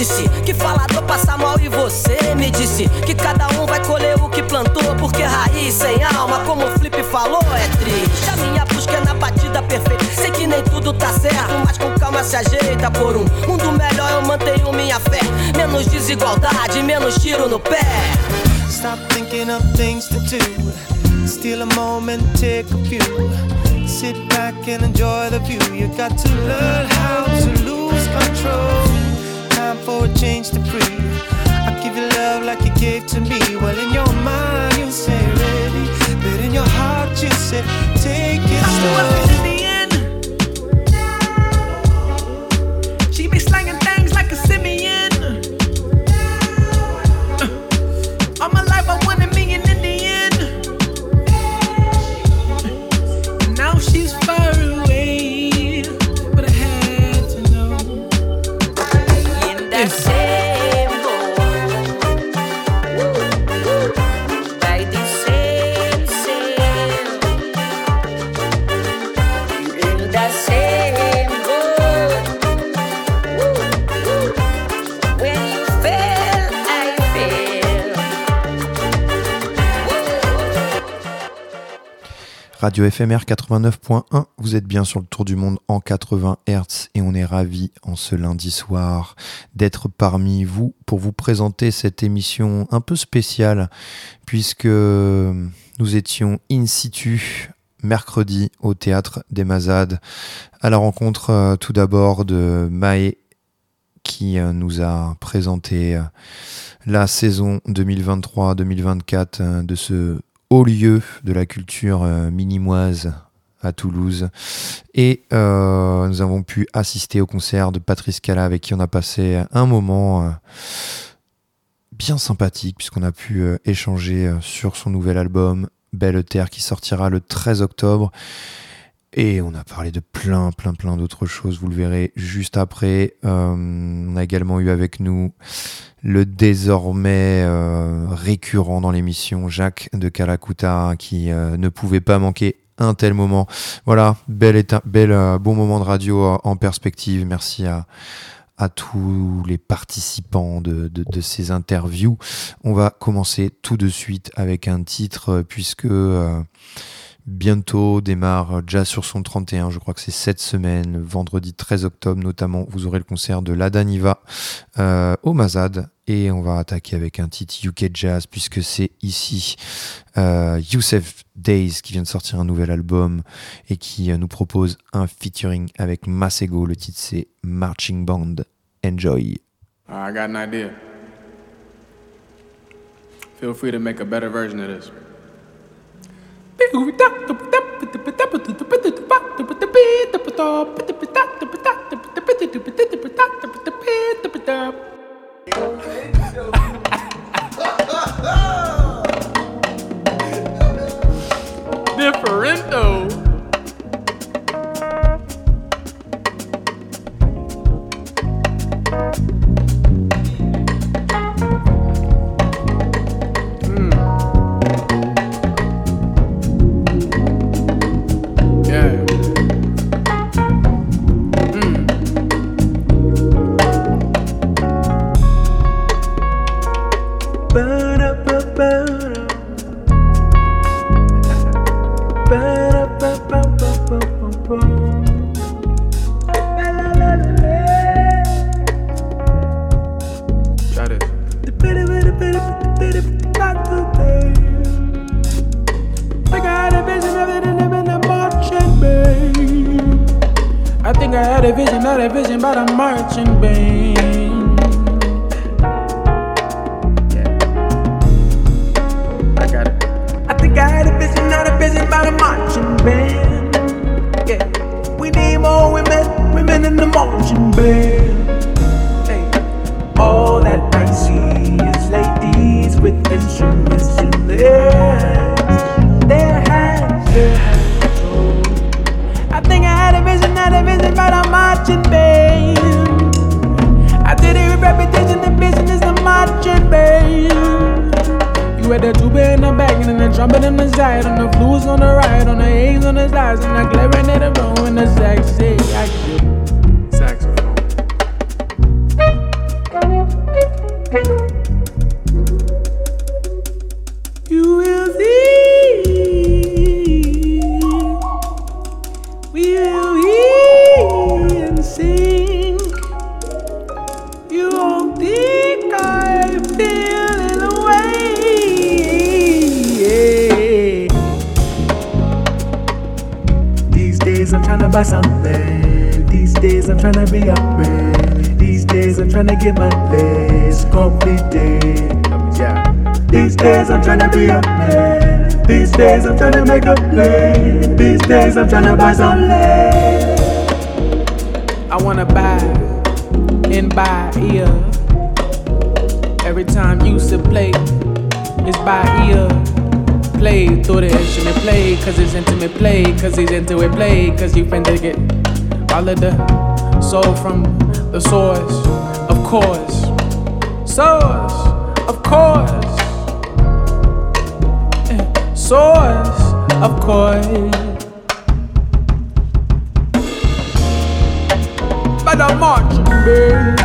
disse que falador passa mal e você me disse que cada vai colher o que plantou, porque raiz sem alma, como o Flip falou, é triste. A minha busca é na batida perfeita, sei que nem tudo tá certo, mas com calma se ajeita. Por um mundo melhor eu mantenho minha fé, menos desigualdade, menos tiro no pé. Stop thinking of things to do, steal a moment, take a few, sit back and enjoy the view. You got to learn how to lose control, time for a change to breathe. I give you love like you gave to me. Well, in your mind you say ready, but in your heart you say take it slow. I knew in the end. She be slanging things like a simian. All my life I wanted million in the end. And now she's far away, but I had to know. And that's it. Radio FMR 89.1, vous êtes bien sur le tour du monde en 80 Hz et on est ravis en ce lundi soir d'être parmi vous pour vous présenter cette émission un peu spéciale puisque nous étions in situ mercredi au Théâtre des Mazades à la rencontre tout d'abord de Mahé qui nous a présenté la saison 2023-2024 de ce haut lieu de la culture minimoise à Toulouse et nous avons pu assister au concert de Pat Kalla avec qui on a passé un moment bien sympathique puisqu'on a pu échanger sur son nouvel album Belle Terre qui sortira le 13 octobre et on a parlé de plein d'autres choses, vous le verrez juste après. On a également eu avec nous le désormais récurrent dans l'émission, Jacques de Kalakuta, qui ne pouvait pas manquer un tel moment. Voilà, bon moment de radio en perspective. Merci à tous les participants de ces interviews. On va commencer tout de suite avec un titre, puisque bientôt démarre Jazz sur son 31, je crois que c'est cette semaine, vendredi 13 octobre notamment, vous aurez le concert de Ladaniva au Mazade et on va attaquer avec un titre UK Jazz puisque c'est ici Youssef Days qui vient de sortir un nouvel album et qui nous propose un featuring avec Masego, le titre c'est Marching Band, enjoy. I got an idea. Feel free to make a better version of this. Differento. Saxophone. You will see, we will hear and sing. You won't think I feel in a way. These days I'm trying to buy something. These days I'm trying to be upgrade. These days I'm trying to get my place completed. Yeah. These days I'm tryna be a man. These days I'm tryna make a play. These days I'm tryna buy some land. I wanna buy and buy ear. Every time you sit play, it's by ear. Play through the instrument, play, cause it's intimate play, cause he's into it, play, cause you finna get all of the soul from the source, of course. Source, of course. Source, of course. But I'm marching, babe.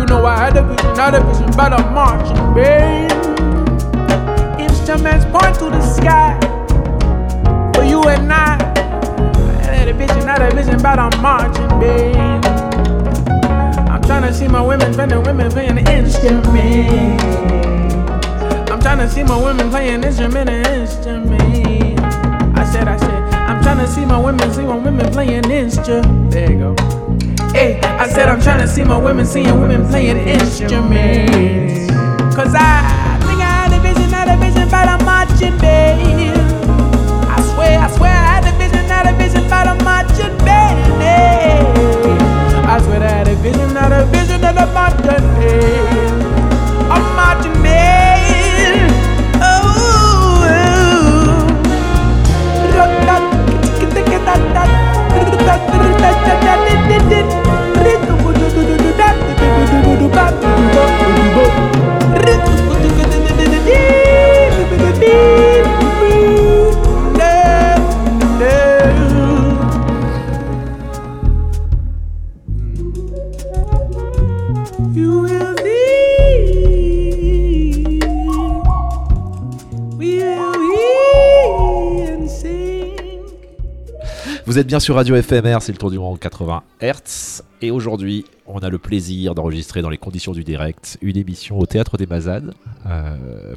You know I had a vision, not a vision, but I'm marching, babe. Instruments point to the sky for you and I. I had a vision, not a vision, but I'm marching, babe. I'm trying to see my women, vending women, vending instruments. I'm trying to see my women playing instrument and instrument. I said, I'm trying to see my women playing instrument. There you go. Hey, I said, I'm trying to see my women seeing women playing instruments. Cause I think I had a vision, but I'm marching, babe. I swear, I had a vision, but I'm marching, babe. I swear, I had a vision, but I'm marching, babe. I'm marching, babe. Vous êtes bien sur Radio FMR, c'est le tour du monde 80 Hz. Et aujourd'hui, on a le plaisir d'enregistrer dans les conditions du direct une émission au Théâtre des Mazades.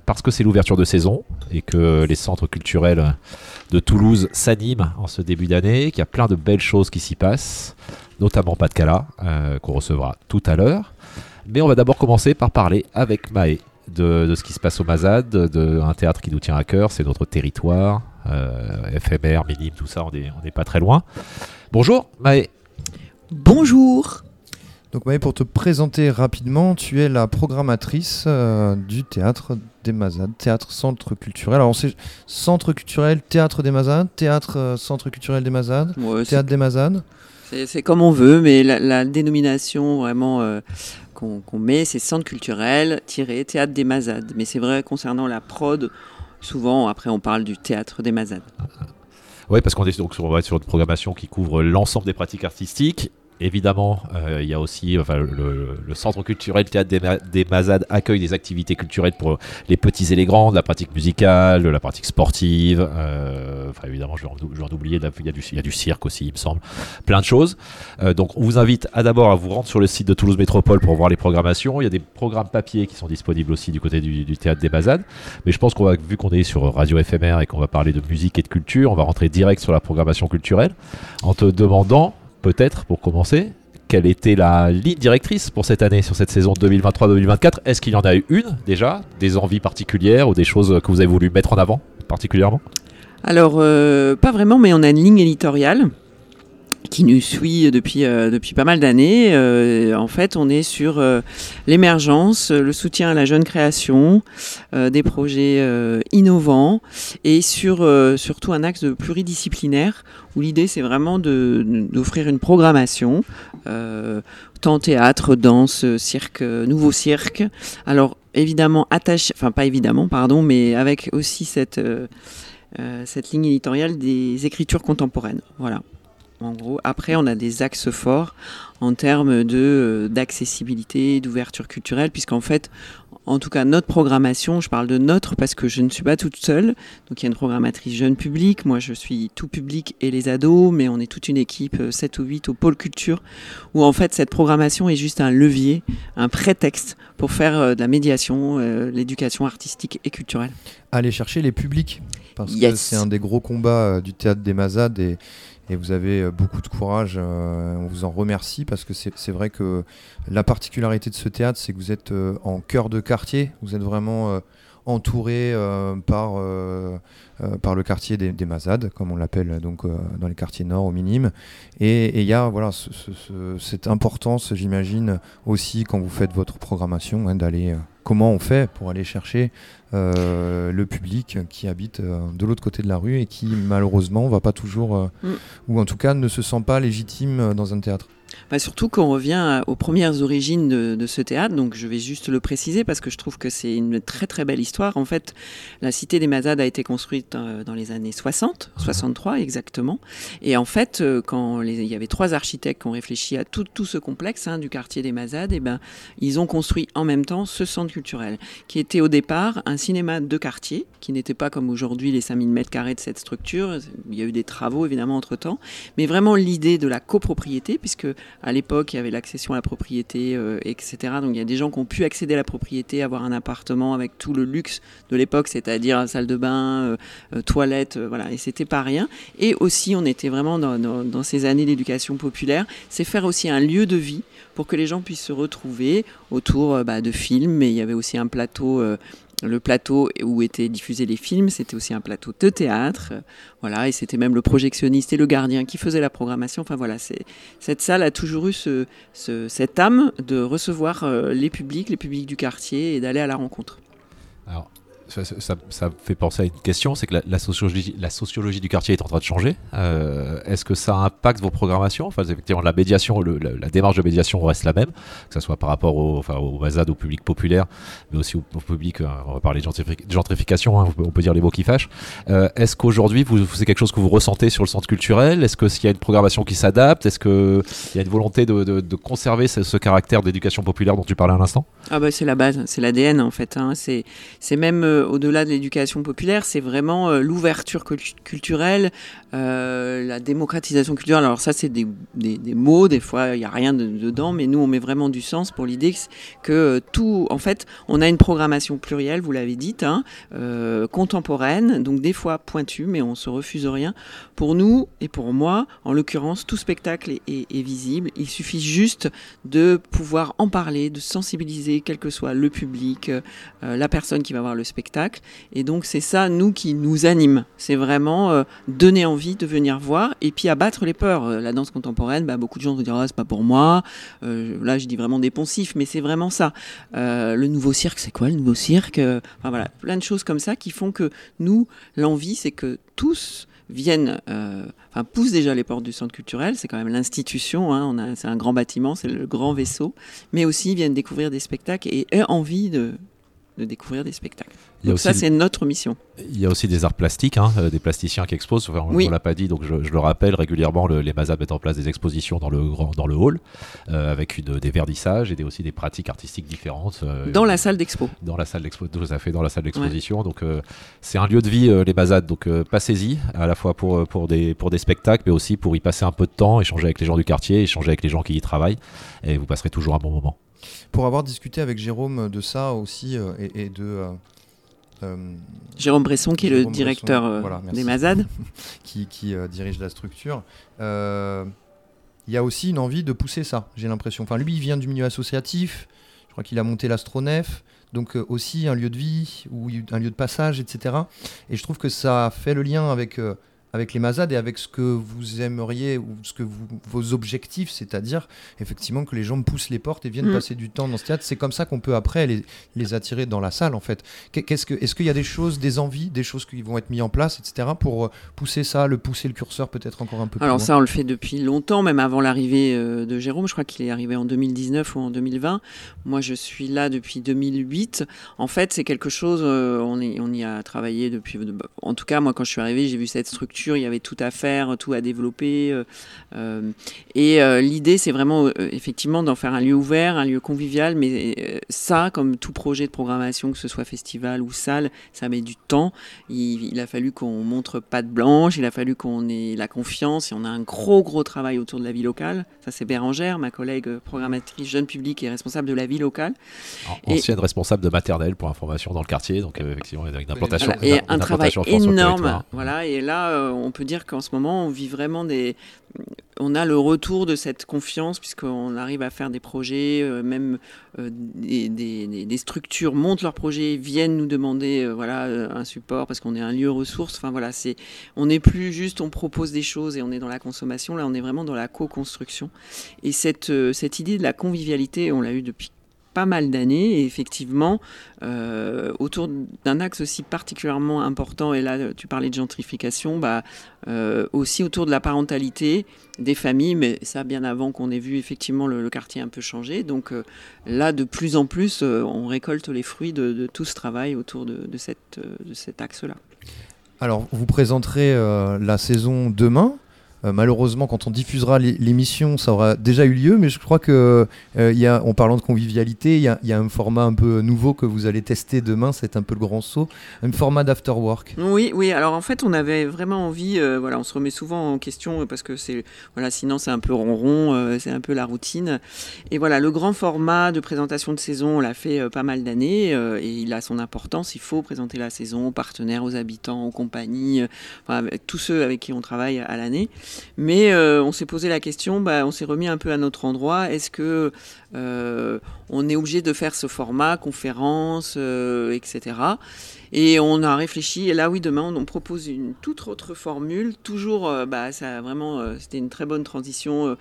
Parce que c'est l'ouverture de saison et que les centres culturels de Toulouse s'animent en ce début d'année, qu'il y a plein de belles choses qui s'y passent, notamment Pat Kalla, qu'on recevra tout à l'heure. Mais on va d'abord commencer par parler avec Mahé de ce qui se passe au Mazades, d'un théâtre qui nous tient à cœur, c'est notre territoire. FMR, minime, tout ça, on n'est pas très loin. Bonjour Mahé. Bonjour. Donc Mahé, pour te présenter rapidement, tu es la programmatrice du Théâtre des Mazades, Théâtre Centre Culturel. Alors c'est Centre Culturel, Théâtre des Mazades, Théâtre Centre Culturel des Mazades, ouais, Théâtre des Mazades. C'est comme on veut, mais la dénomination vraiment qu'on met, c'est Centre Culturel - Théâtre des Mazades. Mais c'est vrai concernant la prod. Souvent, après, on parle du Théâtre des Mazades. Oui, parce qu'on est donc sur une programmation qui couvre l'ensemble des pratiques artistiques. Évidemment, il y a aussi le Centre culturel Théâtre des Mazades accueille des activités culturelles pour les petits et les grands, de la pratique musicale, de la pratique sportive. Évidemment, je vais en oublier, il y a du cirque aussi, il me semble. Plein de choses. Donc, on vous invite à vous rendre sur le site de Toulouse Métropole pour voir les programmations. Il y a des programmes papier qui sont disponibles aussi du côté du Théâtre des Mazades. Mais je pense vu qu'on est sur Radio FMR et qu'on va parler de musique et de culture, on va rentrer direct sur la programmation culturelle en te demandant, peut-être, pour commencer, quelle était la ligne directrice pour cette année, sur cette saison 2023-2024 ? Est-ce qu'il y en a eu une, déjà ? Des envies particulières ou des choses que vous avez voulu mettre en avant, particulièrement ? Alors, pas vraiment, mais on a une ligne éditoriale qui nous suit depuis pas mal d'années. En fait, on est sur l'émergence, le soutien à la jeune création, des projets innovants et surtout un axe pluridisciplinaire où l'idée, c'est vraiment d'offrir une programmation, tant théâtre, danse, cirque, nouveau cirque. Alors, évidemment, mais avec aussi cette ligne éditoriale des écritures contemporaines. Voilà. en gros. Après, on a des axes forts en termes d'accessibilité, d'ouverture culturelle, puisqu'en fait, en tout cas, notre programmation, je parle de notre parce que je ne suis pas toute seule. Donc, il y a une programmatrice jeune public. Moi, je suis tout public et les ados, mais on est toute une équipe, 7 ou 8 au pôle culture, où en fait, cette programmation est juste un levier, un prétexte pour faire de la médiation, l'éducation artistique et culturelle. Aller chercher les publics, parce que c'est un des gros combats du théâtre des Mazades et vous avez beaucoup de courage, on vous en remercie parce que c'est vrai que la particularité de ce théâtre, c'est que vous êtes en cœur de quartier, vous êtes vraiment entouré par le quartier des Mazades, comme on l'appelle donc, dans les quartiers nord au minimum. Et il y a voilà, cette importance, j'imagine, aussi quand vous faites votre programmation, hein, d'aller... Comment on fait pour aller chercher le public qui habite de l'autre côté de la rue et qui malheureusement va pas toujours, ou en tout cas ne se sent pas légitime dans un théâtre. Bah surtout qu'on revient aux premières origines de ce théâtre, donc je vais juste le préciser parce que je trouve que c'est une très très belle histoire. En fait, la cité des Mazades a été construite dans les années 60, 63 exactement. Et en fait, quand il y avait 3 architectes qui ont réfléchi à tout ce complexe du quartier des Mazades, et ben, ils ont construit en même temps ce centre culturel qui était au départ un cinéma de quartier, qui n'était pas comme aujourd'hui les 5000 mètres carrés de cette structure. Il y a eu des travaux évidemment entre-temps, mais vraiment l'idée de la copropriété, puisque à l'époque, il y avait l'accession à la propriété, etc. Donc, il y a des gens qui ont pu accéder à la propriété, avoir un appartement avec tout le luxe de l'époque, c'est-à-dire salle de bain, toilette, voilà. Et c'était pas rien. Et aussi, on était vraiment dans ces années d'éducation populaire. C'est faire aussi un lieu de vie pour que les gens puissent se retrouver autour de films. Mais il y avait aussi un plateau... Le plateau où étaient diffusés les films, c'était aussi un plateau de théâtre, voilà, et c'était même le projectionniste et le gardien qui faisaient la programmation. Enfin voilà, cette salle a toujours eu cette âme de recevoir les publics du quartier et d'aller à la rencontre. Alors, ça fait penser à une question, c'est que la sociologie du quartier est en train de changer. Est-ce que ça impacte vos programmations ? Enfin, effectivement, la médiation, la démarche de médiation reste la même, que ce soit par rapport aux Mazades, au public populaire, mais aussi au public, on va parler de gentrification, hein, on peut dire les mots qui fâchent. Est-ce qu'aujourd'hui, c'est quelque chose que vous ressentez sur le centre culturel ? Est-ce qu'il y a une programmation qui s'adapte ? Est-ce qu'il y a une volonté de conserver ce caractère d'éducation populaire dont tu parlais à l'instant ? Ah bah, c'est la base, c'est l'ADN en fait, hein. C'est même... Au-delà de l'éducation populaire, c'est vraiment l'ouverture culturelle, la démocratisation culturelle. Alors ça, c'est des mots, des fois, il n'y a rien dedans, mais nous, on met vraiment du sens pour l'idée que tout... En fait, on a une programmation plurielle, vous l'avez dit, hein, contemporaine, donc des fois pointue, mais on ne se refuse rien. Pour nous, et pour moi, en l'occurrence, tout spectacle est visible. Il suffit juste de pouvoir en parler, de sensibiliser, quel que soit le public, la personne qui va voir le spectacle, et donc c'est ça nous qui nous anime, c'est vraiment donner envie de venir voir et puis abattre les peurs. La danse contemporaine, beaucoup de gens vont dire c'est pas pour moi, là je dis vraiment des poncifs, mais c'est vraiment ça. Le nouveau cirque, c'est quoi le nouveau cirque ? Enfin voilà, plein de choses comme ça qui font que nous, l'envie c'est que tous viennent, poussent déjà les portes du centre culturel, c'est quand même l'institution, hein, c'est un grand bâtiment, c'est le grand vaisseau, mais aussi viennent découvrir des spectacles et aient envie de découvrir des spectacles. Donc ça, c'est notre mission. Il y a aussi des arts plastiques, hein, des plasticiens qui exposent. Enfin, on ne l'a pas dit, donc je le rappelle régulièrement, les Mazades mettent en place des expositions dans le hall, avec des vernissages et aussi des pratiques artistiques différentes. Dans la salle d'expo. Dans la salle d'expo, tout à fait, dans la salle d'exposition. Ouais. Donc c'est un lieu de vie, les Mazades, donc passez-y, à la fois pour des spectacles, mais aussi pour y passer un peu de temps, échanger avec les gens du quartier, échanger avec les gens qui y travaillent, et vous passerez toujours un bon moment. Pour avoir discuté avec Jérôme de ça aussi et de... Jérôme Bresson qui est le directeur des Mazades. qui dirige la structure. Il y a aussi une envie de pousser ça, j'ai l'impression. Enfin, lui, il vient du milieu associatif. Je crois qu'il a monté l'Astronef. Donc aussi un lieu de vie, ou un lieu de passage, etc. Et je trouve que ça fait le lien avec les Mazades et avec ce que vous aimeriez ou vos objectifs, c'est-à-dire effectivement que les gens poussent les portes et viennent passer du temps dans ce théâtre. C'est comme ça qu'on peut après les attirer dans la salle en fait. Est-ce qu'il y a des choses, des envies, des choses qui vont être mises en place, etc. pour pousser ça, pousser le curseur peut-être encore un peu plus loin ? Alors ça, on le fait depuis longtemps, même avant l'arrivée de Jérôme. Je crois qu'il est arrivé en 2019 ou en 2020. Moi, je suis là depuis 2008. En fait, c'est quelque chose, on y a travaillé depuis... En tout cas, moi, quand je suis arrivée, j'ai vu cette structure structure, il y avait tout à faire, tout à développer. Et l'idée, c'est vraiment, effectivement, d'en faire un lieu ouvert, un lieu convivial. Mais ça, comme tout projet de programmation, que ce soit festival ou salle, ça met du temps. Il a fallu qu'on montre patte blanche, il a fallu qu'on ait la confiance. Et on a un gros travail autour de la vie locale. Ça, c'est Bérangère, ma collègue programmatrice jeune public et responsable de la vie locale. Ancienne responsable de maternelle, pour information, dans le quartier. Donc, effectivement, avec une implantation. Voilà. Et un travail énorme. Voilà, et là, on peut dire qu'en ce moment, on vit vraiment on a le retour de cette confiance, puisqu'on arrive à faire des projets, même des structures montent leurs projets, viennent nous demander un support, parce qu'on est un lieu ressource. Enfin voilà, on n'est plus juste, on propose des choses et on est dans la consommation. Là, on est vraiment dans la co-construction. Et cette idée de la convivialité, on l'a eue depuis pas mal d'années, et effectivement autour d'un axe aussi particulièrement important, et là tu parlais de gentrification, aussi autour de la parentalité des familles, mais ça bien avant qu'on ait vu effectivement le quartier un peu changer, donc là de plus en plus on récolte les fruits de tout ce travail autour de cet axe-là. Alors vous présenterez la saison demain. Malheureusement, quand on diffusera l'émission, ça aura déjà eu lieu, mais je crois que, en parlant de convivialité, il y a un format un peu nouveau que vous allez tester demain, c'est un peu le grand saut, un format d'afterwork. Oui, alors en fait, on avait vraiment envie, on se remet souvent en question, parce que sinon c'est un peu ronron, c'est un peu la routine. Et voilà, le grand format de présentation de saison, on l'a fait pas mal d'années, et il a son importance, il faut présenter la saison aux partenaires, aux habitants, aux compagnies, tous ceux avec qui on travaille à l'année. Mais on s'est posé la question, on s'est remis un peu à notre endroit. Est-ce que on est obligé de faire ce format, conférence, etc. Et on a réfléchi. Et là, oui, demain, on propose une toute autre formule. Toujours, ça vraiment, c'était une très bonne transition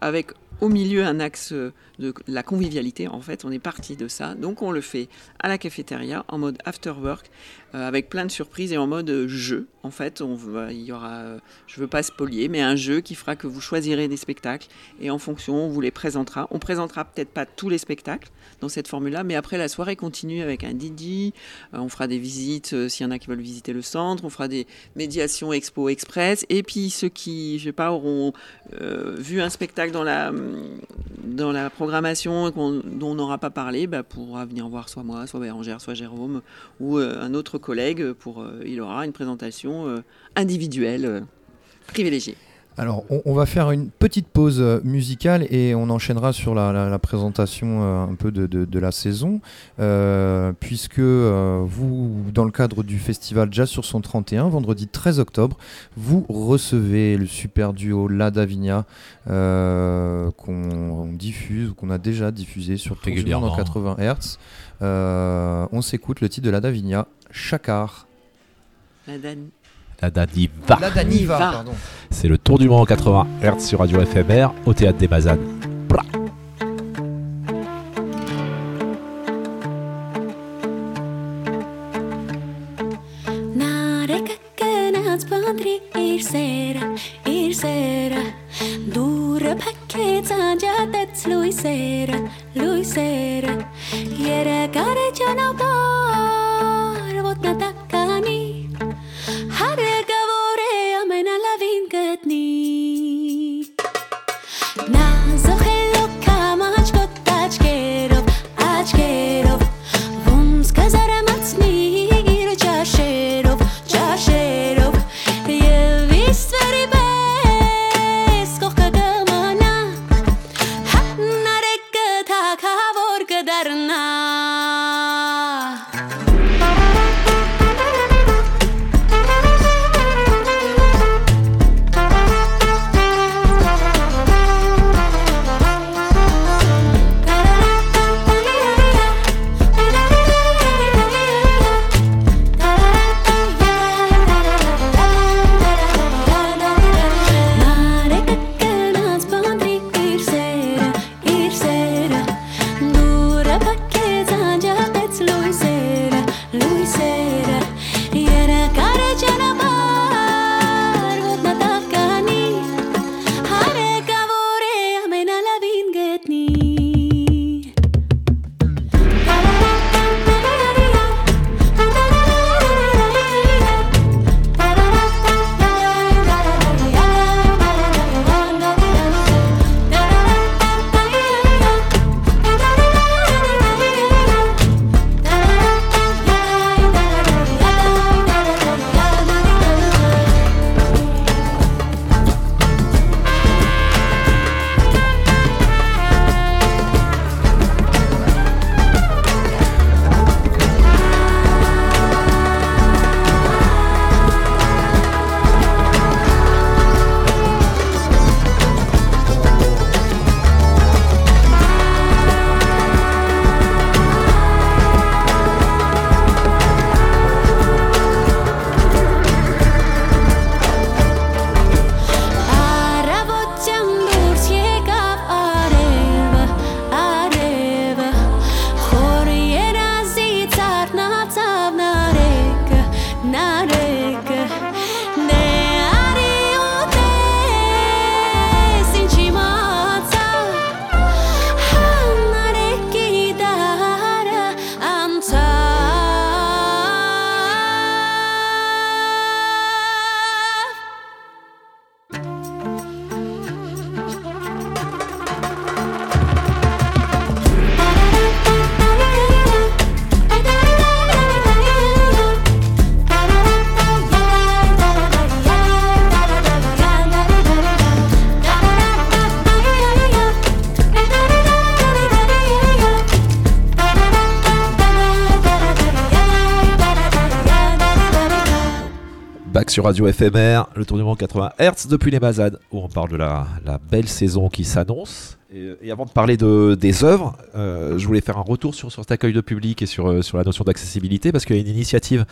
avec au milieu un axe de la convivialité. En fait, on est parti de ça. Donc, on le fait à la cafétéria en mode after work, avec plein de surprises et en mode jeu. En fait, il y aura, je veux pas spolier, mais un jeu qui fera que vous choisirez des spectacles et en fonction, on vous les présentera. On présentera peut-être pas tous les spectacles dans cette formule-là, mais après la soirée continue avec un DJ. On fera des visites s'il y en a qui veulent visiter le centre. On fera des médiations expo express. Et puis ceux qui, auront vu un spectacle dans la programmation dont on n'aura pas parlé, pourra venir voir soit moi, soit Bérangère, soit Jérôme ou un autre collègue. Il aura une présentation individuelle privilégiée. Alors, on va faire une petite pause musicale et on enchaînera sur la présentation un peu de la saison, puisque vous, dans le cadre du festival Jazz sur son 31, vendredi 13 octobre, vous recevez le super duo Ladaniva qu'on diffuse, qu'on a déjà diffusé sur tout le monde en 80 Hz. On s'écoute le titre de Ladaniva, Chakar. Ladaniva, pardon. C'est le tour du monde en 80 Hz sur Radio FMR au Théâtre des Mazades. Blah. Darna SUBPAC sur Radio FMR, le tournement 80 Hz depuis les Mazades, où on parle de la belle saison qui s'annonce. Et avant de parler des œuvres, je voulais faire un retour sur cet accueil de public et sur la notion d'accessibilité, parce qu'il y a une initiative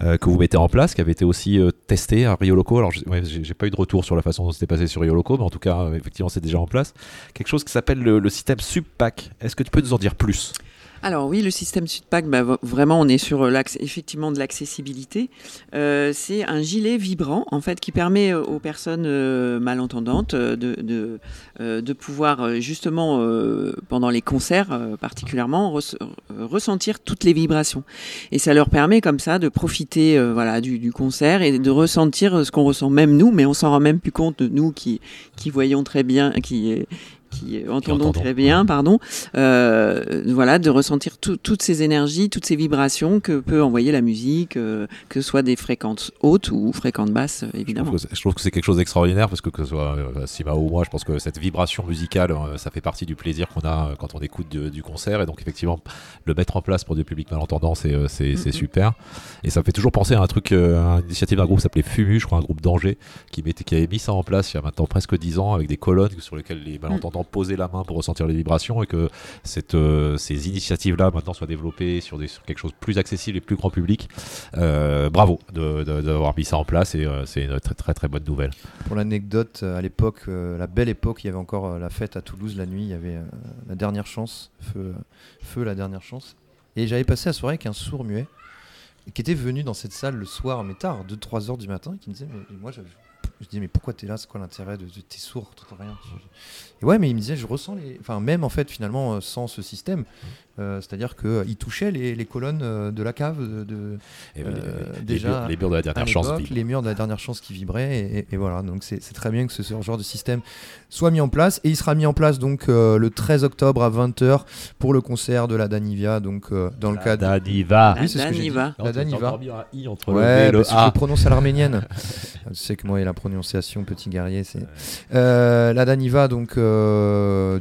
que vous mettez en place, qui avait été aussi testée à Rio Loco. Alors j'ai pas eu de retour sur la façon dont c'était passé sur Rio Loco, mais en tout cas effectivement c'est déjà en place. Quelque chose qui s'appelle le système SUBPAC. Est-ce que tu peux nous en dire plus ? Alors oui, le système SUBPAC, vraiment, on est sur l'axe, effectivement, de l'accessibilité. C'est un gilet vibrant, en fait, qui permet aux personnes malentendantes de pouvoir, justement, pendant les concerts particulièrement, ressentir toutes les vibrations. Et ça leur permet, comme ça, de profiter du concert et de ressentir ce qu'on ressent même nous, mais on s'en rend même plus compte, nous, qui voyons très bien, de ressentir toutes ces énergies, toutes ces vibrations que peut envoyer la musique, que ce soit des fréquences hautes ou fréquences basses, évidemment. Je trouve que c'est quelque chose d'extraordinaire, parce que ce soit Sima ou moi, je pense que cette vibration musicale, ça fait partie du plaisir qu'on a quand on écoute du concert, et donc effectivement, le mettre en place pour des publics malentendants, c'est super. Et ça me fait toujours penser à un truc, une initiative d'un groupe qui s'appelait Fumu, je crois, un groupe d'Angers, qui avait mis ça en place il y a maintenant presque 10 ans, avec des colonnes sur lesquelles les malentendants poser la main pour ressentir les vibrations, et que ces initiatives-là maintenant soient développées sur quelque chose de plus accessible et plus grand public. Bravo d'avoir mis ça en place, et c'est une très très très bonne nouvelle. Pour l'anecdote, à l'époque, la belle époque, il y avait encore la fête à Toulouse la nuit, il y avait la dernière chance, feu la dernière chance, et j'avais passé la soirée avec un sourd muet qui était venu dans cette salle le soir, mais tard, 2-3 heures du matin, et qui me disait Je disais, mais pourquoi t'es là ? C'est quoi l'intérêt t'es sourd, t'entends rien. Et ouais, mais il me disait, je ressens même en fait, finalement, sans ce système, c'est-à-dire qu'il touchait les colonnes de la cave, les murs de la dernière chance. Les murs de la dernière chance qui vibraient, et voilà. Donc c'est très bien que ce genre de système soit mis en place, et il sera mis en place donc le 13 octobre à 20h pour le concert de Ladaniva, donc dans le cadre. Ladaniva. Oui, c'est ce que j'ai dit. Ladaniva. Ouais, parce que je prononce à l'arménienne. Tu sais que moi et la prononciation petit guerrier, c'est Ladaniva, donc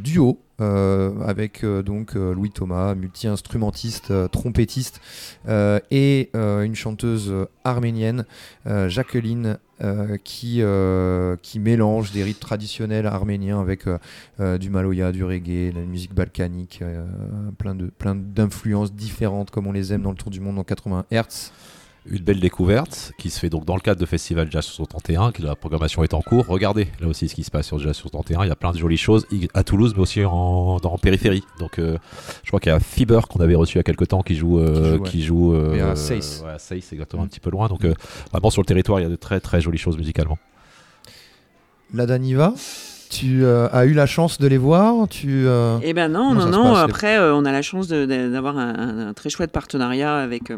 duo avec Louis Thomas, multi-instrumentiste, trompettiste, et une chanteuse arménienne, Jacqueline, qui mélange des rythmes traditionnels arméniens avec du maloya, du reggae, de la musique balkanique, plein d'influences différentes comme on les aime dans le tour du monde en 80 Hz. Une belle découverte qui se fait donc dans le cadre de Festival Jazz sur son 31, la programmation est en cours. Regardez là aussi ce qui se passe sur Jazz sur son 31, il y a plein de jolies choses à Toulouse, mais aussi en périphérie. Donc je crois qu'il y a Fiber qu'on avait reçu il y a quelques temps qui joue à Seis. Ouais, à Seis, exactement, un petit peu loin. Donc vraiment sur le territoire, il y a de très très jolies choses musicalement. Ladaniva, tu as eu la chance de les voir Eh ben non. Après, on a la chance d'avoir un très chouette partenariat avec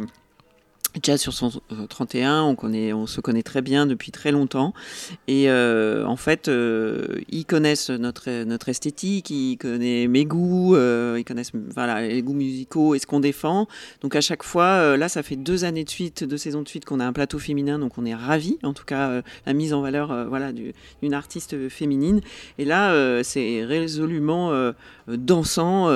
Jazz sur son 31, on se connaît très bien depuis très longtemps, et en fait ils connaissent notre esthétique, ils connaissent mes goûts, ils connaissent les goûts musicaux et ce qu'on défend. Donc à chaque fois, là ça fait 2 saisons de suite qu'on a un plateau féminin, donc on est ravis, en tout cas la mise en valeur d'une artiste féminine. Et là c'est résolument dansant,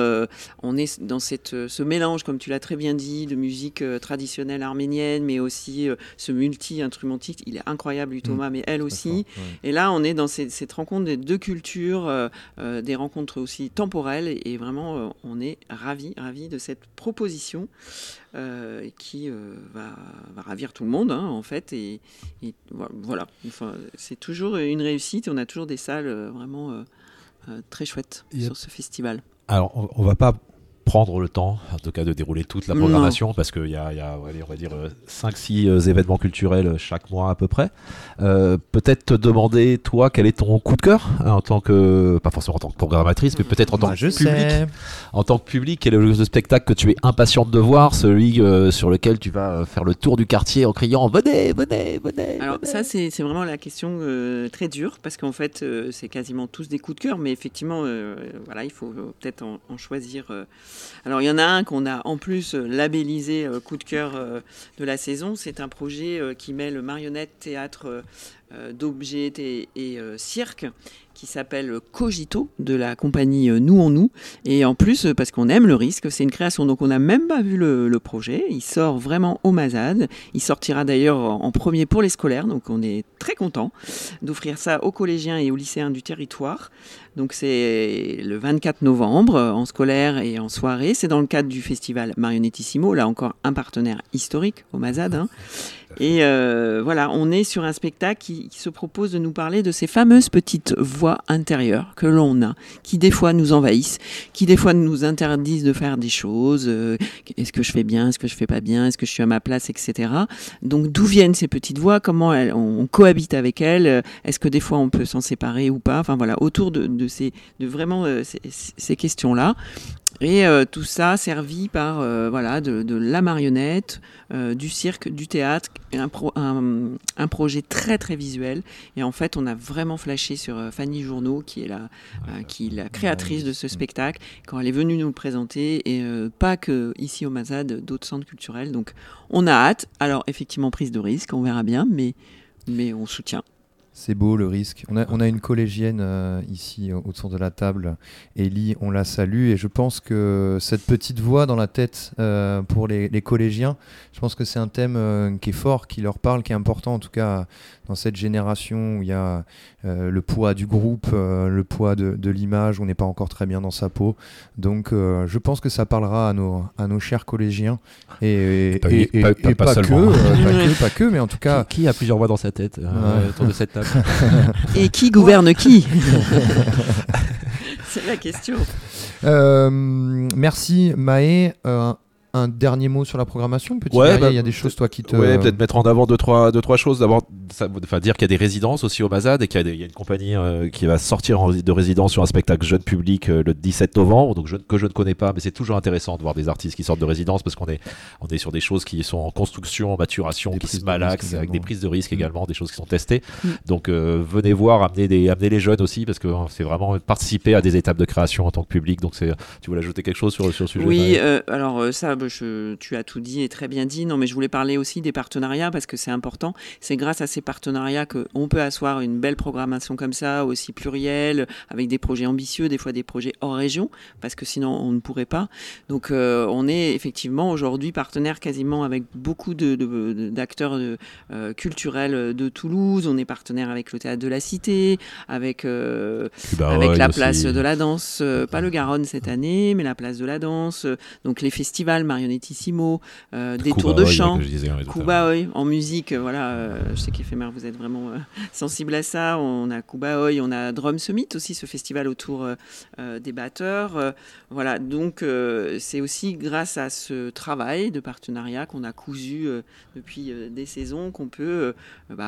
on est dans ce mélange, comme tu l'as très bien dit, de musique traditionnelle arménienne, mais aussi ce multi-instrumentiste, il est incroyable, Thomas, mais elle aussi. Ouais. Et là, on est dans cette rencontre des deux cultures, des rencontres aussi temporelles, et vraiment, on est ravis de cette proposition qui va ravir tout le monde, hein, en fait. Et voilà, enfin, c'est toujours une réussite, on a toujours des salles vraiment très chouettes sur ce festival. Alors, on va pas prendre le temps, en tout cas, de dérouler toute la programmation, parce qu'il y a on va dire 5-6 événements culturels chaque mois à peu près. Peut-être te demander, toi, quel est ton coup de cœur, en tant que, pas forcément en tant que programmatrice, mais peut-être en tant que public. En tant que public, quel est le spectacle que tu es impatiente de voir, celui sur lequel tu vas faire le tour du quartier en criant « Venez !» Alors ça, c'est vraiment la question très dure, parce qu'en fait, c'est quasiment tous des coups de cœur, mais effectivement, il faut peut-être en choisir. Alors, il y en a un qu'on a en plus labellisé coup de cœur de la saison. C'est un projet qui mêle marionnette, théâtre d'objets et cirque, qui s'appelle Cogito, de la compagnie Nous en Nous. Et en plus, parce qu'on aime le risque, c'est une création. Donc on n'a même pas vu le projet. Il sort vraiment aux Mazades. Il sortira d'ailleurs en premier pour les scolaires. Donc on est très content d'offrir ça aux collégiens et aux lycéens du territoire. Donc c'est le 24 novembre, en scolaire et en soirée. C'est dans le cadre du festival Marionettissimo. Là encore, un partenaire historique aux Mazades. Hein. Et voilà, on est sur un spectacle qui se propose de nous parler de ces fameuses petites voix intérieures que l'on a, qui des fois nous envahissent, qui des fois nous interdisent de faire des choses. Est-ce que je fais bien ? Est-ce que je fais pas bien ? Est-ce que je suis à ma place ? Etc. Donc d'où viennent ces petites voix ? Comment on cohabite avec elles ? Est-ce que des fois on peut s'en séparer ou pas ? Enfin voilà, autour de ces questions-là. Et tout ça servi par de la marionnette, du cirque, du théâtre, un projet très très visuel. Et en fait, on a vraiment flashé sur Fanny Journeau, qui est la créatrice de ce spectacle, quand elle est venue nous le présenter, et pas que ici au Mazades, d'autres centres culturels. Donc on a hâte. Alors effectivement, prise de risque, on verra bien, mais on soutient. C'est beau le risque. On a une collégienne ici autour de la table, Ellie, on la salue, et je pense que cette petite voix dans la tête pour les collégiens, je pense que c'est un thème qui est fort, qui leur parle, qui est important en tout cas dans cette génération où il y a le poids du groupe, le poids de l'image, on n'est pas encore très bien dans sa peau. Donc je pense que ça parlera à nos chers collégiens et pas que, mais en tout cas... Qui a plusieurs voix dans sa tête autour de cette table. Et qui gouverne qui ? C'est la question. Merci Mahé. Un dernier mot sur la programmation, petit Mahé, il y a des choses toi qui te... Ouais, peut-être mettre en avant deux trois choses. D'abord, dire qu'il y a des résidences aussi au Mazades et qu'il y a une compagnie qui va sortir de résidence sur un spectacle jeune public le 17 novembre, donc que je ne connais pas, mais c'est toujours intéressant de voir des artistes qui sortent de résidence parce qu'on est sur des choses qui sont en construction, en maturation, des qui se malaxent, avec des prises de risques également, des choses qui sont testées. Donc venez voir, amenez les jeunes aussi parce que c'est vraiment participer à des étapes de création en tant que public. Donc tu voulais ajouter quelque chose sur le sujet? Oui, alors ça. Tu as tout dit et très bien dit. Non, mais je voulais parler aussi des partenariats parce que c'est important. C'est grâce à ces partenariats qu'on peut asseoir une belle programmation comme ça, aussi plurielle, avec des projets ambitieux, des fois des projets hors région, parce que sinon on ne pourrait pas. Donc on est effectivement aujourd'hui partenaire quasiment avec beaucoup d'acteurs culturels de Toulouse. On est partenaire avec le Théâtre de la Cité, avec la place aussi de la danse, pas le Garonne cette année, mais la place de la danse. Donc les festivals Marionettissimo, des tours de chant, Kubaoi en musique, voilà, je sais qu'éphémère vous êtes vraiment sensible à ça. On a Kubaoi, on a Drum Summit aussi, ce festival autour des batteurs, voilà. Donc c'est aussi grâce à ce travail de partenariat qu'on a cousu depuis des saisons qu'on peut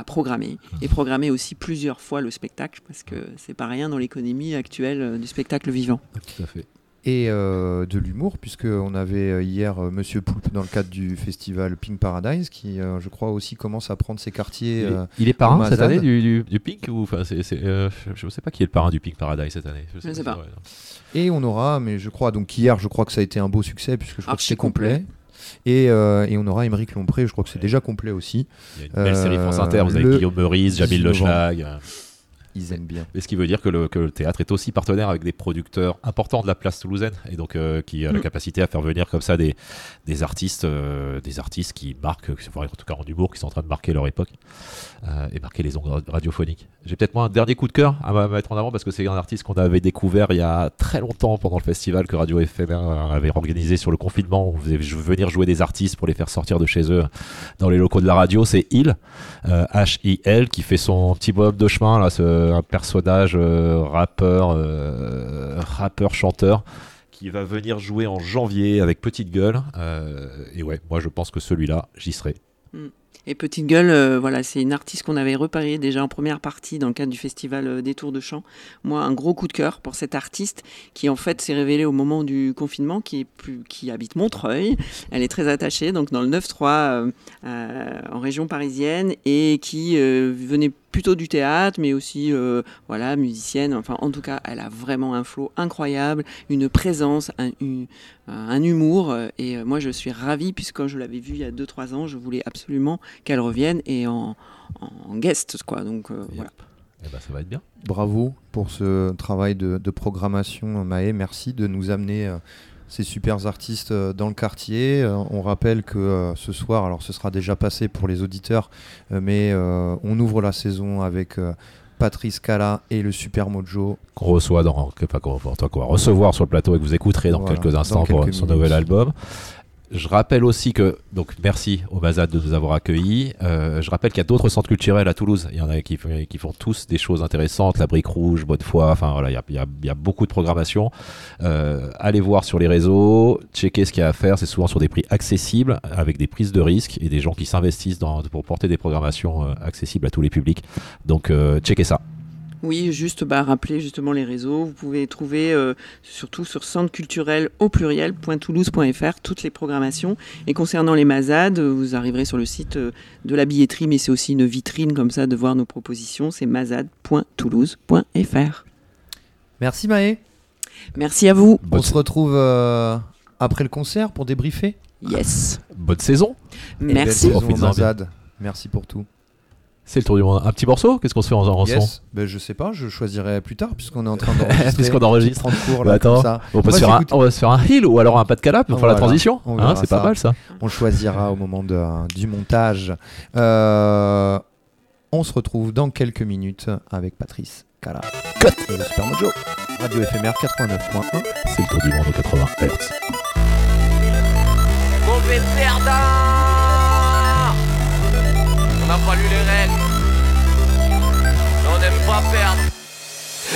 programmer et programmer aussi plusieurs fois le spectacle parce que c'est pas rien dans l'économie actuelle du spectacle vivant. Tout à fait. Et de l'humour, puisqu'on avait hier Monsieur Poulpe dans le cadre du festival Pink Paradise, qui, je crois, aussi commence à prendre ses quartiers. Il est parrain cette année du Pink ou, je ne sais pas qui est le parrain du Pink Paradise cette année. Je ne sais pas. Et on aura, mais je crois, donc hier, je crois que ça a été un beau succès, puisque je crois que c'est complet. Et on aura Aymeric Lompré, je crois que c'est déjà complet aussi. Il y a une belle série France Inter, vous avez Guillaume Meurice, Jamil Lechlag... Ils aiment bien. Et ce qui veut dire que le théâtre est aussi partenaire avec des producteurs importants de la place toulousaine et donc qui a la capacité à faire venir comme ça des artistes qui marquent, en tout cas en humour, qui sont en train de marquer leur époque et marquer les ondes radiophoniques. J'ai peut-être moi un dernier coup de cœur à mettre en avant parce que c'est un artiste qu'on avait découvert il y a très longtemps pendant le festival que Radio FMR avait organisé sur le confinement. On faisait venir jouer des artistes pour les faire sortir de chez eux dans les locaux de la radio. C'est Hill, H-I-L, qui fait son petit bonhomme de chemin là, un personnage rappeur-chanteur qui va venir jouer en janvier avec Petite Gueule. Et ouais, moi je pense que celui-là, j'y serai. Et Petite Gueule, c'est une artiste qu'on avait repérée déjà en première partie dans le cadre du festival des Tours de Chant. Moi, un gros coup de cœur pour cette artiste qui, en fait, s'est révélée au moment du confinement, qui habite Montreuil. Elle est très attachée, donc dans le 9-3, en région parisienne, et qui venait plutôt du théâtre, mais aussi musicienne. Enfin, en tout cas, elle a vraiment un flow incroyable, une présence, un humour. Et moi, je suis ravie, puisque quand je l'avais vue il y a 2-3 ans, je voulais absolument qu'elle revienne et en guest, quoi. Donc, voilà. Eh ben, ça va être bien. Bravo pour ce travail de programmation, Mahé. Merci de nous amener ces super artistes dans le quartier. On rappelle que ce soir, alors ce sera déjà passé pour les auditeurs, mais on ouvre la saison avec Patrice Kalla et le Super Mojo. Qu'on reçoit dans, que, pas, qu'on va recevoir sur le plateau et que vous écouterez dans quelques instants pour son nouvel album. Je rappelle aussi que, donc merci aux Mazades de nous avoir accueillis. Je rappelle qu'il y a d'autres centres culturels à Toulouse. Il y en a qui font tous des choses intéressantes, la Brique Rouge, Bonnefoy, enfin voilà, il y a beaucoup de programmation. Allez voir sur les réseaux, checker ce qu'il y a à faire. C'est souvent sur des prix accessibles, avec des prises de risques et des gens qui s'investissent pour porter des programmations accessibles à tous les publics. Donc checker ça. Oui, juste rappeler justement les réseaux. Vous pouvez trouver surtout sur centre culturel au pluriel.toulouse.fr toutes les programmations. Et concernant les Mazades, vous arriverez sur le site de la billetterie, mais c'est aussi une vitrine comme ça de voir nos propositions. C'est mazade.toulouse.fr. Merci Mahé. Merci à vous. On se retrouve après le concert pour débriefer. Yes. Bonne saison. Merci. Mazade. Merci pour tout. C'est le tour du monde. Un petit morceau ? Qu'est-ce qu'on se fait en son ? Ben, je sais pas, je choisirai plus tard puisqu'on est en train d'enregistrer. Puisqu'on enregistre en cours là, comme ça. On va se faire un hill ou alors un pas de calap pour faire la transition. C'est ça. Pas mal ça. On choisira au moment du montage. On se retrouve dans quelques minutes avec Patrice Kalla et le Super Mojo. Radio FMR 89.1. C'est le tour du monde au 80 Hz. Mauvais perdant. On n'a pas lu les règles, on n'aime pas perdre.